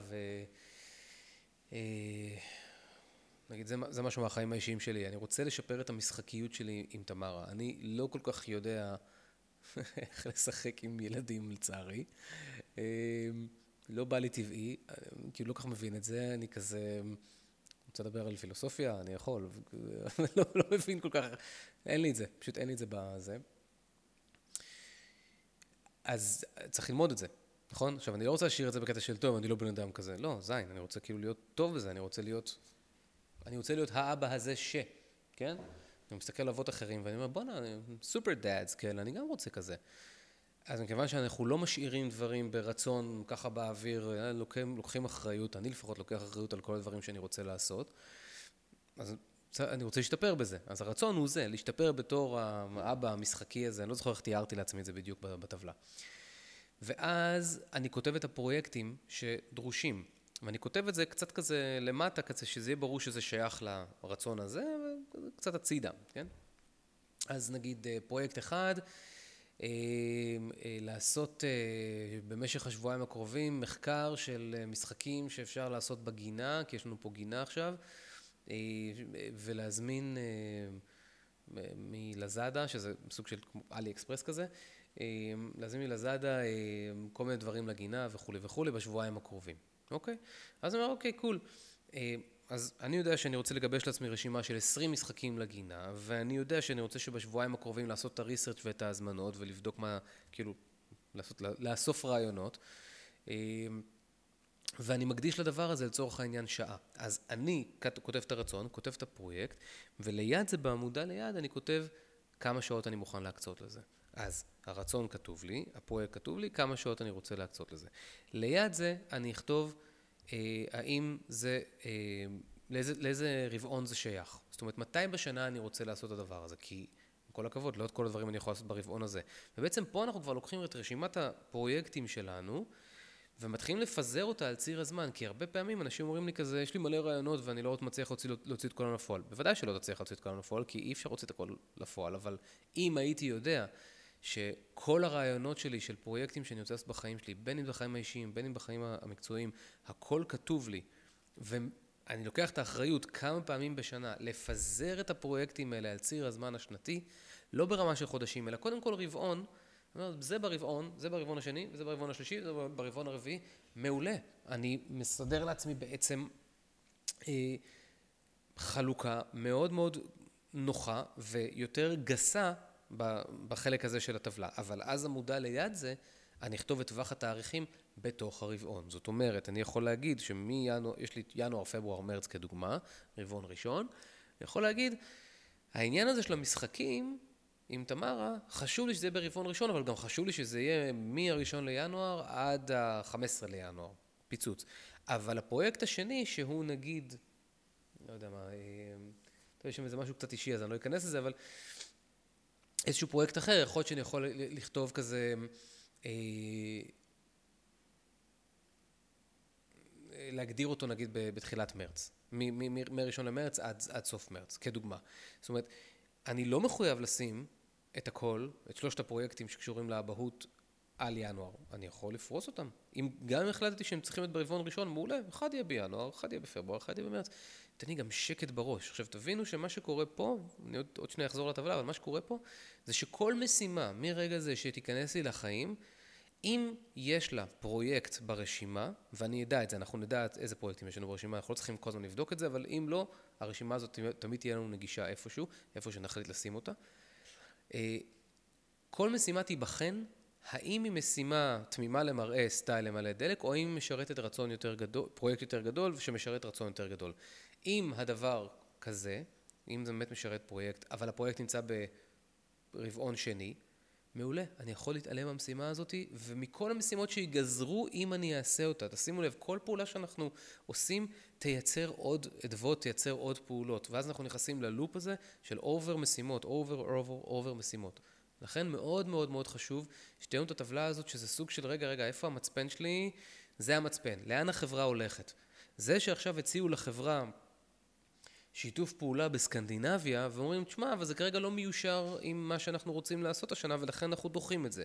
נגיד, זה משהו מהחיים האישיים שלי. אני רוצה לשפר את המשחקיות שלי עם תמרה. אני לא כל כך יודע איך לשחק עם ילדים, לצערי. לא בא לי טבעי, כאילו לא כך מבין את זה, אני כזה... רוצה לדבר על פילוסופיה, אני יכול, לא מבין כל כך, אין לי את זה, פשוט אין לי את זה בזה. אז צריך ללמוד את זה, נכון? עכשיו, אני לא רוצה להשאיר את זה בקטע של טוב, אני לא בן אדם כזה, לא, זין, אני רוצה כאילו להיות טוב בזה, אני רוצה להיות האבא הזה ש, כן? אני מסתכל על אבות אחרים, ואני אומר, בוא'נה, סופר דאדס, כן, אני גם רוצה כזה. אז מכיוון שאנחנו לא משאירים דברים ברצון, ככה באוויר, לוקחים אחריות, אני לפחות לוקח אחריות על כל הדברים שאני רוצה לעשות, אז אני רוצה להשתפר בזה. אז הרצון הוא זה, להשתפר בתור האבא המשחקי הזה, אני לא זוכר איך תיארתי לעצמי את זה בדיוק בטבלה. ואז אני כותב את הפרויקטים שדרושים, ואני כותב את זה קצת כזה למטה, כזה שזה יהיה ברור שזה שייך לרצון הזה, וקצת הצידה, כן? אז נגיד פרויקט אחד, לעשות במשך השבועיים הקרובים מחקר של משחקים שאפשר לעשות בגינה, כי יש לנו פה גינה עכשיו, ולהזמין מלזאדה, שזה סוג של אלי אקספרס כזה, להזמין מלזאדה כל מיני דברים לגינה וכו' וכו' בשבועיים הקרובים, אוקיי? אז אני אומר, אוקיי, קול. אז אני יודע שאני רוצה לגבש לעצמי רשימה של 20 משחקים לגינה, ואני יודע שאני רוצה שבשבועיים הקרובים לעשות את הריסרצ' ואת ההזמנות, ולבדוק מה, כאילו, לאסוף רעיונות, ואני מקדיש לדבר הזה לצורך העניין שעה. אז אני כותב את הרצון, כותב את הפרויקט, וליד זה, בעמודה ליד, אני כותב כמה שעות אני מוכן להקצות לזה. אז הרצון כתוב לי, הפרויקט כתוב לי, כמה שעות אני רוצה להקצות לזה. ליד זה אני אכתוב האם זה, לאיזה רבעון זה שייך. זאת אומרת, מתי בשנה אני רוצה לעשות את הדבר הזה? כי, עם כל הכבוד, לא את כל הדברים אני יכול לעשות ברבעון הזה. ובעצם פה אנחנו כבר לוקחים את רשימת הפרויקטים שלנו, ומתחילים לפזר אותה על ציר הזמן, כי הרבה פעמים אנשים אומרים לי כזה, יש לי מלא רעיונות ואני לא מצליח להוציא את כולם לפועל. בוודאי שלא תצליח להוציא את כולם לפועל, כי אי אפשר להוציא את הכל לפועל, אבל אם הייתי יודע שכל הרעיונות שלי, של פרויקטים שאני רוצה לעשות בחיים שלי, בין אם בחיים האישיים, בין אם בחיים המקצועיים, הכל כתוב לי, ואני לוקח את האחריות כמה פעמים בשנה, לפזר את הפרויקטים האלה על ציר הזמן השנתי, לא ברמה של חודשים, אלא קודם כל רבעון, זה ברבעון, זה ברבעון השני, וזה ברבעון השלישי, זה ברבעון הרביעי, מעולה. אני מסדר לעצמי בעצם חלוקה מאוד מאוד נוחה, ויותר גסה, בחלק הזה של הטבלה, אבל אז המודע ליד זה, אני אכתוב את טווח התאריכים בתוך הרבעון. זאת אומרת, אני יכול להגיד יש לי ינואר, פברואר, מרץ כדוגמה, רבעון ראשון, אני יכול להגיד, העניין הזה של המשחקים עם תמרה, חשוב לי שזה יהיה ברבעון ראשון, אבל גם חשוב לי שזה יהיה מ-1 לינואר עד ה-15 לינואר, פיצוץ. אבל הפרויקט השני, שהוא נגיד, לא יודע מה, טוב, יש שם איזה משהו קצת אישי, אז אני לא אכנס לזה, אבל איזשהו פרויקט אחר, יכול להיות שאני יכול לכתוב כזה, להגדיר אותו נגיד בתחילת מרץ, מראשון למרץ עד סוף מרץ, כדוגמה. זאת אומרת, אני לא מחויב לשים את הכל, את שלושת הפרויקטים שקשורים לאבהות על ינואר, אני יכול לפרוס אותם. גם אם החלטתי שהם צריכים את ברבעון ראשון, מעולה, אחד יהיה בינואר, אחד יהיה בפברואר, אחד יהיה במרץ. תני גם שקט בראש. עכשיו תבינו שמה שקורה פה, אני עוד שנייה אחזור לטבלה, אבל מה שקורה פה, זה שכל משימה מרגע זה שתיכנס לי לחיים, אם יש לה פרויקט ברשימה, ואני אדע את זה, אנחנו נדע איזה פרויקטים יש לנו ברשימה, אנחנו לא צריכים כל הזמן לבדוק את זה, אבל אם לא, הרשימה הזאת תמיד תהיה לנו נגישה איפשהו, איפה שנחליט לשים אותה. כל משימה תיבחן, האם היא משימה תמימה למראה, סטייל למלא דלק, או אם היא משרתת רצון יותר גדול, פרויקט יותר גדול, שמשרת רצון יותר גדול. אם הדבר כזה, אם זה באמת משרת פרויקט, אבל הפרויקט נמצא ברבעון שני, מעולה, אני יכול להתעלם מהמשימה הזאת, ומכל המשימות שיגזרו, אם אני אעשה אותה, תשימו לב, כל פעולה שאנחנו עושים, תייצר עוד עדבות, תייצר עוד פעולות, ואז אנחנו נכנסים ללופ הזה של אובר משימות, אובר משימות. לכן מאוד מאוד מאוד חשוב שתהיו את הטבלה הזאת, שזה סוג של רגע, איפה המצפן שלי? זה המצפן, לאן החברה הולכת? זה שעכשיו הציעו לחברה שיתוף פעולה בסקנדינביה, ואומרים, תשמע, אבל זה כרגע לא מיושר עם מה שאנחנו רוצים לעשות השנה, ולכן אנחנו דוחים את זה.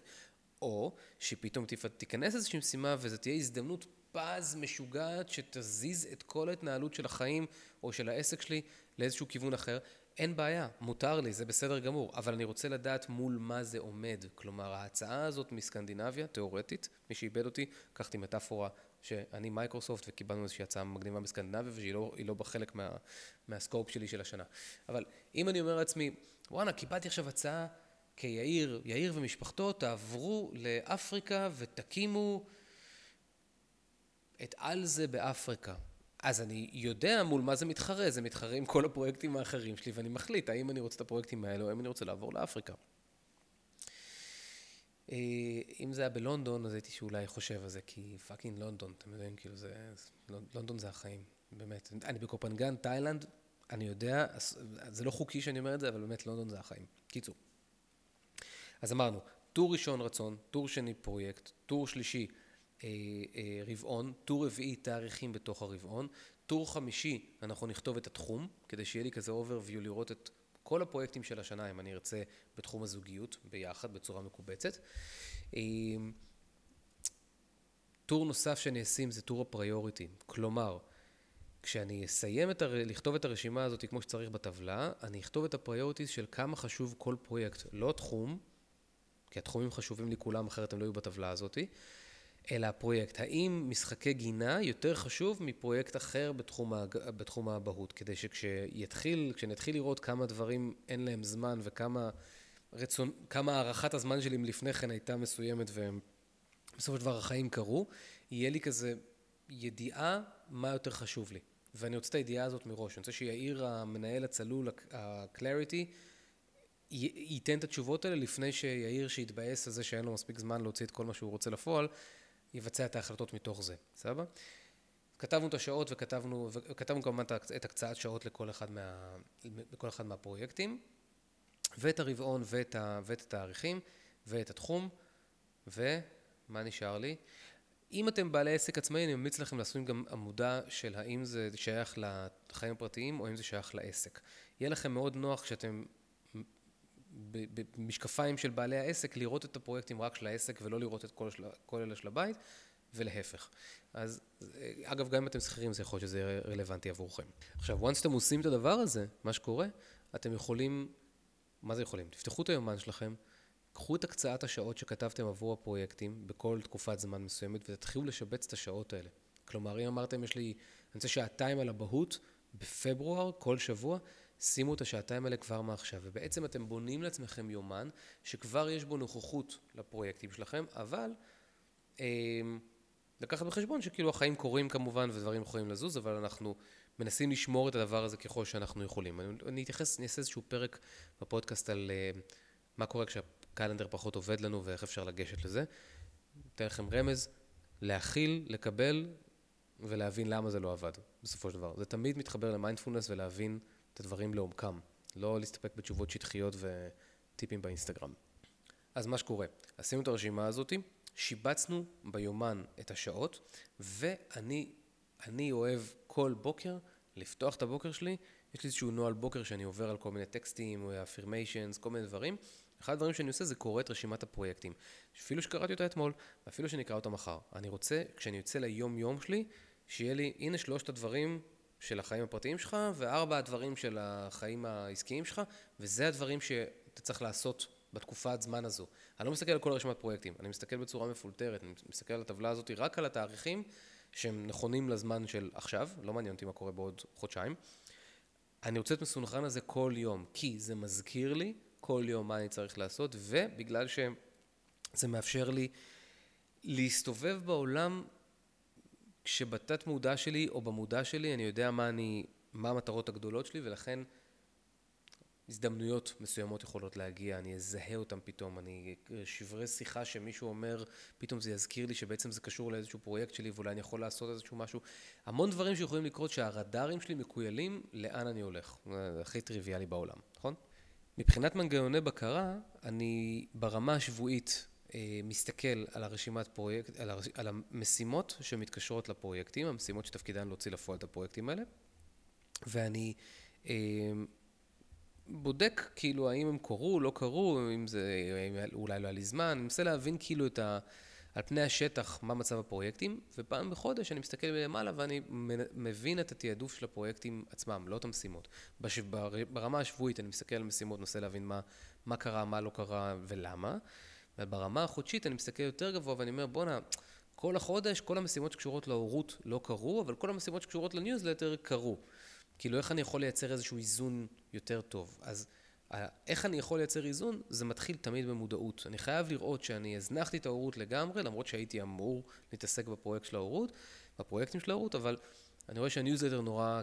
או שפתאום תיכנס איזושהי משימה, וזו תהיה הזדמנות פז משוגעת שתזיז את כל ההתנהלות של החיים או של העסק שלי לאיזשהו כיוון אחר, אין בעיה, מותר לי, זה בסדר גמור, אבל אני רוצה לדעת מול מה זה עומד. כלומר, ההצעה הזאת מסקנדינביה, תיאורטית, מי שאיבד אותי, קחתי מטאפורה שאני מייקרוסופט וקיבלנו איזושהי הצעה מגניבה מסקנדינביה ושהיא לא בחלק מהסקופ שלי של השנה. אבל אם אני אומר לעצמי, וואנה, קיבלתי עכשיו הצעה כיאיר, יאיר ומשפחתו, תעברו לאפריקה ותקימו את על זה באפריקה. אז אני יודע מול מה זה מתחרה, זה מתחרה עם כל הפרויקטים האחרים שלי, ואני מחליט האם אני רוצה את הפרויקטים האלה, או אם אני רוצה לעבור לאפריקה. אם זה היה בלונדון, אז הייתי שאולי חושב על זה, כי פאקינג לונדון, אתם יודעים, כאילו זה, לונדון זה החיים, באמת. אני בקופנגן, תאילנד, אני יודע, זה לא חוקי שאני אומר את זה, אבל באמת לונדון זה החיים. קיצור. אז אמרנו, טור ראשון רצון, טור שני פרויקט, טור שלישי, רבעון, טור רביעי תאריכים בתוך הרבעון, טור חמישי אנחנו נכתוב את התחום, כדי שיהיה לי כזה overview לראות את כל הפרויקטים של השנה, אם אני ארצה בתחום הזוגיות ביחד, בצורה מקובצת. טור נוסף שנעשים זה טור הפריוריטי, כלומר, כשאני אסיים לכתוב את הרשימה הזאת כמו שצריך בטבלה, אני אכתוב את הפריוריטיז של כמה חשוב כל פרויקט, לא תחום, כי התחומים חשובים לי כולם, אחרת הם לא יהיו בטבלה הזאת, אלא הפרויקט. האם משחקי גינה יותר חשוב מפרויקט אחר בתחום האבהות, כדי שכשנתחיל לראות כמה דברים אין להם זמן וכמה הערכת הזמן שלי לפני כן הייתה מסוימת ובסופו של דבר החיים קרו, יהיה לי כזה ידיעה מה יותר חשוב לי. ואני רוצה את הידיעה הזאת מראש. אני רוצה שיעיר המנהל הצלול, ה-clarity, ייתן את התשובות האלה לפני שיעיר שיתבאס על זה שאין לו מספיק זמן להוציא את כל מה שהוא רוצה לפועל, יבצע את ההחלטות מתוך זה. סבא? כתבנו את השעות וכתבנו כמובן את הקצאת שעות לכל אחד מהפרויקטים, ואת הרבעון ואת התאריכים ואת התחום, ומה נשאר לי? אם אתם בעלי עסק עצמאי, אני ממליץ לכם לעשות גם עמודה של האם זה שייך לחיים הפרטיים או האם זה שייך לעסק. יהיה לכם מאוד נוח כשאתם במשקפיים של בעלי העסק לראות את הפרויקטים רק של העסק ולא לראות את כל אלה של הבית ולהפך. אז אגב, גם אם אתם שכירים זה יכול להיות שזה יהיה רלוונטי עבורכם. עכשיו, once אתם עושים את הדבר הזה, מה שקורה, אתם יכולים, מה זה יכולים? תפתחו את היומן שלכם, קחו את הקצאת השעות שכתבתם עבור הפרויקטים בכל תקופת זמן מסוימת ותתחילו לשבץ את השעות האלה. כלומר, אם אמרתם, אני רוצה שעתיים על הבהות בפברואר, כל שבוע, שימו את השעתיים האלה כבר מעכשיו, ובעצם אתם בונים לעצמכם יומן שכבר יש בו נוכחות לפרויקטים שלכם, אבל לקחת בחשבון שכאילו החיים קורים כמובן ודברים יכולים לזוז, אבל אנחנו מנסים לשמור את הדבר הזה ככל שאנחנו יכולים. אני אתייחס, אני אעשה איזשהו פרק בפודקאסט על מה קורה כשהקלנדר פחות עובד לנו ואיך אפשר לגשת לזה. אתן לכם רמז, להכיל, לקבל ולהבין למה זה לא עבד בסופו של דבר. זה תמיד מתחבר למיינדפולנס ולהבין את הדברים לעומקם, לא להסתפק בתשובות שטחיות וטיפים באינסטגרם. אז מה שקורה, עשינו את הרשימה הזאת, שיבצנו ביומן את השעות, ואני אוהב כל בוקר לפתוח את הבוקר שלי, יש לי איזשהו נוהל בוקר שאני עובר על כל מיני טקסטים, או affirmations, כל מיני דברים. אחד הדברים שאני עושה זה קורא את רשימת הפרויקטים, אפילו שקראתי אותה אתמול, ואפילו שנקרא אותה מחר. אני רוצה, כשאני יוצא ליום יום שלי, שיהיה לי, הנה שלושת הדברים של החיים הפרטיים שלך, וארבע הדברים של החיים העסקיים שלך, וזה הדברים שאתה צריך לעשות בתקופת זמן הזו. אני לא מסתכל על כל רשימת פרויקטים, אני מסתכל בצורה מפולטרת, אני מסתכל על הטבלה הזאת רק על התאריכים שהם נכונים לזמן של עכשיו, לא מעניין אותי מה קורה בעוד חודשיים. אני רוצה את מסונכרן הזה כל יום, כי זה מזכיר לי כל יום מה אני צריך לעשות, ובגלל שזה מאפשר לי להסתובב בעולם כשבתת מודע שלי או במודע שלי, אני יודע מה המטרות הגדולות שלי, ולכן הזדמנויות מסוימות יכולות להגיע, אני אזהה אותם פתאום, אני שברי שיחה שמישהו אומר, פתאום זה יזכיר לי שבעצם זה קשור לאיזשהו פרויקט שלי, ואולי אני יכול לעשות איזשהו משהו, המון דברים שיכולים לקרות שהרדארים שלי מקוילים לאן אני הולך, זה הכי טריוויאלי בעולם, נכון? מבחינת מנגנוני בקרה, אני ברמה השבועית מסתכל על הרשימת פרויקט, על המשימות שמתקשרות לפרויקטים, המשימות שתפקידן להוציא לפועל את הפרויקטים האלה, ואני בודק כאילו האם הם קרו, לא קרו, אם זה אולי לא היה לי זמן, אני מנסה להבין כאילו את על פני השטח מה מצב הפרויקטים, ופעם בחודש אני מסתכל למעלה ואני מבין את התיעדוף של הפרויקטים עצמם, לא את המשימות. ברמה השבועית אני מסתכל על משימות, נוסע להבין מה קרה, מה לא קרה ולמה, וברמה החודשית אני מסתכל יותר גבוה ואני אומר בוא נה, כל החודש כל המשימות שקשורות להורות לא קרו, אבל כל המשימות שקשורות לניוזלטר קרו. כאילו איך אני יכול לייצר איזשהו איזון יותר טוב? אז איך אני יכול לייצר איזון? זה מתחיל תמיד במודעות. אני חייב לראות שאני הזנחתי את ההורות לגמרי, למרות שהייתי אמור להתעסק בפרויקט של ההורות, בפרויקטים של ההורות, אבל אני רואה שהניוזלטר נורא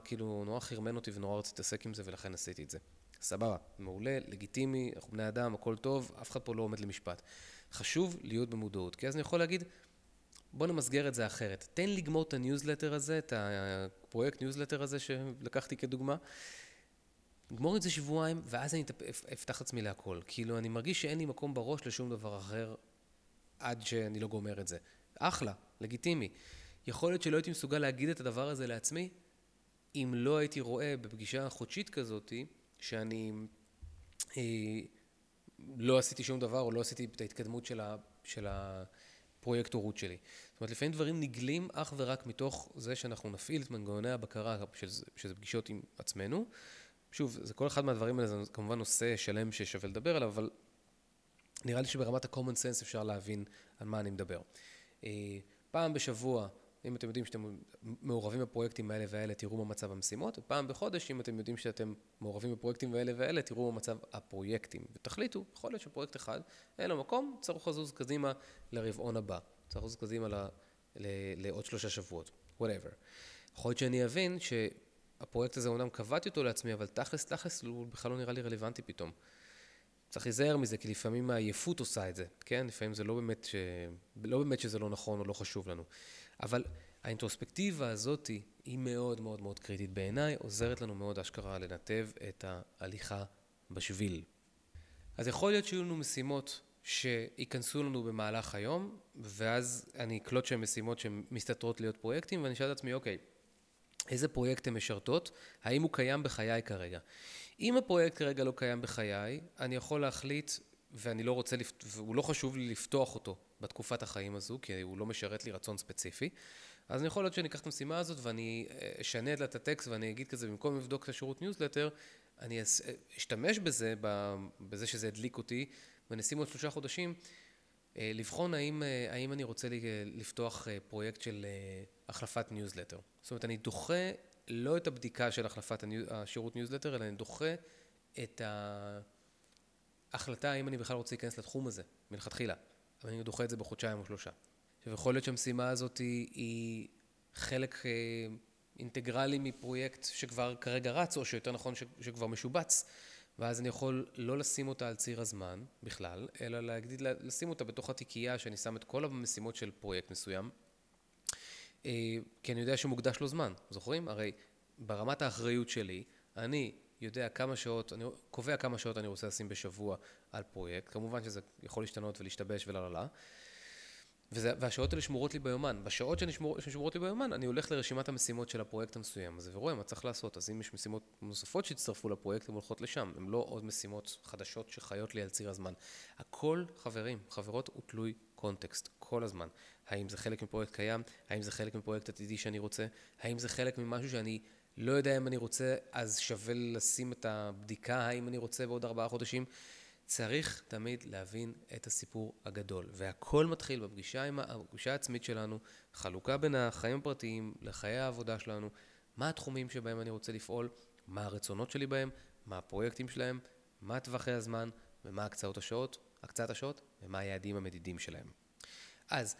חרמן אותי ונורא רוצה להתעסק עם זה, ולכן עשיתי את זה. סבבה, מעולה, לגיטימי, אנחנו בני אדם, הכל טוב, אף אחד פה לא עומד למשפט. חשוב להיות במודעות, כי אז אני יכול להגיד, בוא נמסגר את זה אחרת. תן לי לגמור את הניוזלטר הזה, את הפרויקט ניוזלטר הזה שלקחתי כדוגמה. גמור את זה שבועיים, ואז אני אפתח עצמי להכל. כאילו, אני מרגיש שאין לי מקום בראש לשום דבר אחר, עד שאני לא גומר את זה. אחלה, לגיטימי. יכול להיות שלא הייתי מסוגל להגיד את הדבר הזה לעצמי, אם לא הייתי רואה בפגישה חודשית כזאת, שאני לא עשיתי שום דבר, או לא עשיתי את ההתקדמות של הפרויקטורות שלי. זאת אומרת, לפעמים דברים נגלים אך ורק מתוך זה שאנחנו נפעיל את מנגנוני הבקרה, שזה פגישות עם עצמנו. שוב, זה כל אחד מהדברים האלה, זה כמובן נושא שלם ששווה לדבר עליו, אבל נראה לי שברמת ה-common sense אפשר להבין על מה אני מדבר. פעם בשבוע, אם אתם יודעים שאתם מעורבים בפרויקטים האלה והאלה, תראו מה מצב המשימות, פעם בחודש, אם אתם יודעים שאתם מעורבים בפרויקטים האלה והאלה, תראו מה מצב הפרויקטים, ותחליטו, יכול להיות שפרויקט אחד, אין לו מקום, צריך לזוז קדימה לרבעון הבא, צריך לזוז קדימה לעוד 3 שבועות, whatever. יכול להיות שאני אבין ש... הפרויקט הזה אומנם קבעתי אותו לעצמי, אבל תכלס, הוא בכלל לא נראה לי רלוונטי פתאום. צריך להיזהר מזה, כי לפעמים העייפות עושה את זה, כן? לפעמים זה לא באמת שזה לא נכון או לא חשוב לנו. אבל האינטרוספקטיבה הזאת היא מאוד מאוד מאוד קריטית בעיניי, עוזרת לנו מאוד אשכרה לנתב את ההליכה בשביל. אז יכול להיות שיהיו לנו משימות שיכנסו לנו במהלך היום, ואז אני אקלוט שהן משימות שמסתתרות להיות פרויקטים, ואני אשאל את עצמי, אוקיי, איזה פרויקט הן משרתות, האם הוא קיים בחיי כרגע. אם הפרויקט כרגע לא קיים בחיי, אני יכול להחליט, ואני לא רוצה, והוא לא חשוב לי לפתוח אותו בתקופת החיים הזו, כי הוא לא משרת לי רצון ספציפי, אז אני יכול להיות שאני אקח את המשימה הזאת, ואני אשנה את הטקסט, ואני אגיד כזה, במקום לבדוק את השירות ניוזלטר, אני אשתמש בזה, שזה הדליק אותי, ונשים עוד 3 חודשים, לבחון האם אני רוצה לפתוח פרויקט של החלפת ניוזלטר. זאת אומרת, אני דוחה לא את הבדיקה של החלפת השירות ניוזלטר, אלא אני דוחה את ההחלטה האם אני בכלל רוצה להיכנס לתחום הזה, מלכתחילה. אבל אני דוחה את זה ב2 או 3 חודשים. עכשיו, יכול להיות שהמשימה הזאת היא חלק אינטגרלי מפרויקט שכבר כרגע רץ, או שיותר נכון שכבר משובץ. ואז אני יכול לא לשים אותה על ציר הזמן בכלל, אלא להגדיל, לשים אותה בתוך התיקייה שאני שם את כל המשימות של פרויקט מסוים, כי אני יודע שמוקדש לו זמן, זוכרים? הרי ברמת האחריות שלי, אני יודע כמה שעות, אני קובע כמה שעות אני רוצה לשים בשבוע על פרויקט, כמובן שזה יכול להשתנות ולהשתבש ולללה, והשעות האלה שמורות לי ביומן. בשעות ששמורות לי ביומן, אני הולך לרשימת המשימות של הפרויקט המסוים הזה, ורואה מה צריך לעשות. אז אם יש משימות נוספות שהצטרפו לפרויקט, הן הולכות לשם. הן לא עוד משימות חדשות שחיות לי על ציר הזמן. הכל, חברים, חברות, הוא תלוי קונטקסט, כל הזמן. האם זה חלק מפרויקט קיים? האם זה חלק מפרויקט עתידי שאני רוצה? האם זה חלק ממשהו שאני לא יודע אם אני רוצה, אז שווה לשים את הבדיקה, האם אני רוצה בעוד 4 חודשים? צריך תמיד להבין את הסיפור הגדול, והכל מתחיל בפגישה העצמית שלנו, חלוקה בין החיים הפרטיים לחיי העבודה שלנו, מה התחומים שבהם אני רוצה לפעול, מה הרצונות שלי בהם, מה הפרויקטים שלהם, מה טווחי הזמן, ומה הקצאת השעות, ומה היעדים המדידים שלהם. אז,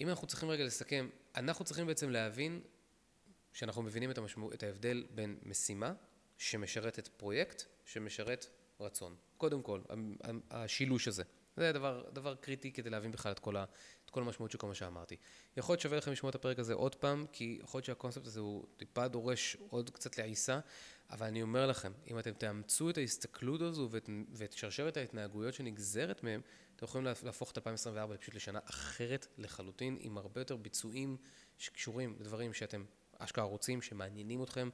אם אנחנו צריכים רגע לסכם, אנחנו צריכים בעצם להבין שאנחנו מבינים את ההבדל בין משימה שמשרתת פרויקט, שמשרת רצון. קודם כל, השילוש הזה. זה דבר קריטי כדי להבין בכלל את כל המשמעות של כל מה שאמרתי. יכול להיות שווה לכם לשמוע את הפרק הזה עוד פעם, כי יכול להיות שהקונספט הזה הוא טיפה דורש עוד קצת לעיסה, אבל אני אומר לכם, אם אתם תאמצו את ההסתכלות הזו ואת שרשרת ההתנהגויות שנגזרת מהם, אתם יכולים להפוך את 2024 פשוט לשנה אחרת לחלוטין, עם הרבה יותר ביצועים שקשורים לדברים שאתם אשכרה רוצים, שמעניינים אתכם,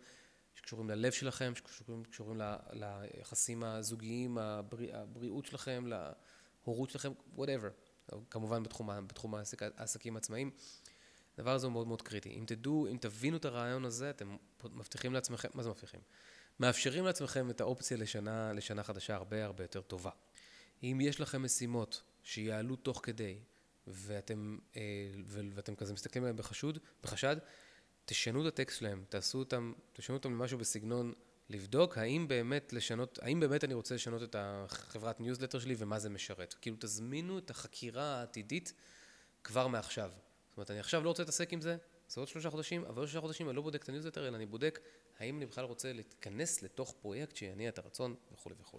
שקשורים ללב שלכם, שקשורים ליחסים הזוגיים, הבריאות שלכם, להורות שלכם, whatever. כמובן בתחום העסקים העצמאיים. הדבר הזה הוא מאוד מאוד קריטי. אם תדעו, אם תבינו את הרעיון הזה, אתם מבטיחים לעצמכם, מה זה מבטיחים? מאפשרים לעצמכם את האופציה לשנה חדשה הרבה הרבה יותר טובה. אם יש לכם משימות שיעלו תוך כדי, ואתם כזה מסתכלים עליהם בחשד, תשנו את הטקסט שלהם, תשנו אותם למשהו בסגנון, לבדוק האם באמת אני רוצה לשנות את החברת ניוזלטר שלי ומה זה משרת. כאילו תזמינו את החקירה העתידית כבר מעכשיו. זאת אומרת, אני עכשיו לא רוצה להתעסק עם זה, זה עוד 3 חודשים, אבל 3 חודשים אני לא בודק את הניוזלטר, אלא אני בודק האם אני בכלל רוצה להתכנס לתוך פרויקט שיניע את הרצון וכו' וכו'.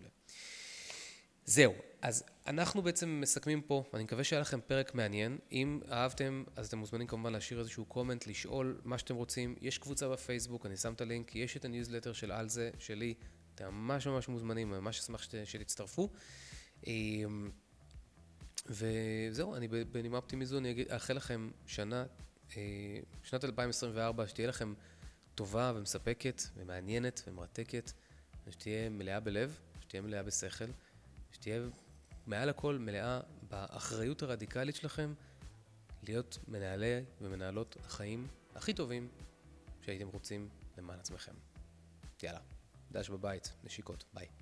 זהו, אז אנחנו בעצם מסכמים פה, אני מקווה שהיה לכם פרק מעניין, אם אהבתם אז אתם מוזמנים כמובן להשאיר איזשהו קומנט, לשאול מה שאתם רוצים, יש קבוצה בפייסבוק, אני שם את הלינק, יש את הניוזלטר של על זה, שלי, אתם ממש ממש מוזמנים, ממש אשמח שתצטרפו, וזהו, אני בנימה אופטימיזו, אני אאחל לכם שנת 2024, שתהיה לכם טובה ומספקת ומעניינת ומרתקת, שתהיה מלאה בלב, שתהיה מלאה בשכל, שתהיה מעל הכל מלאה באחריות הרדיקלית שלכם להיות מנהלי ומנהלות החיים הכי טובים שהייתם רוצים למען עצמכם. יאללה, דש בבית, נשיקות, ביי.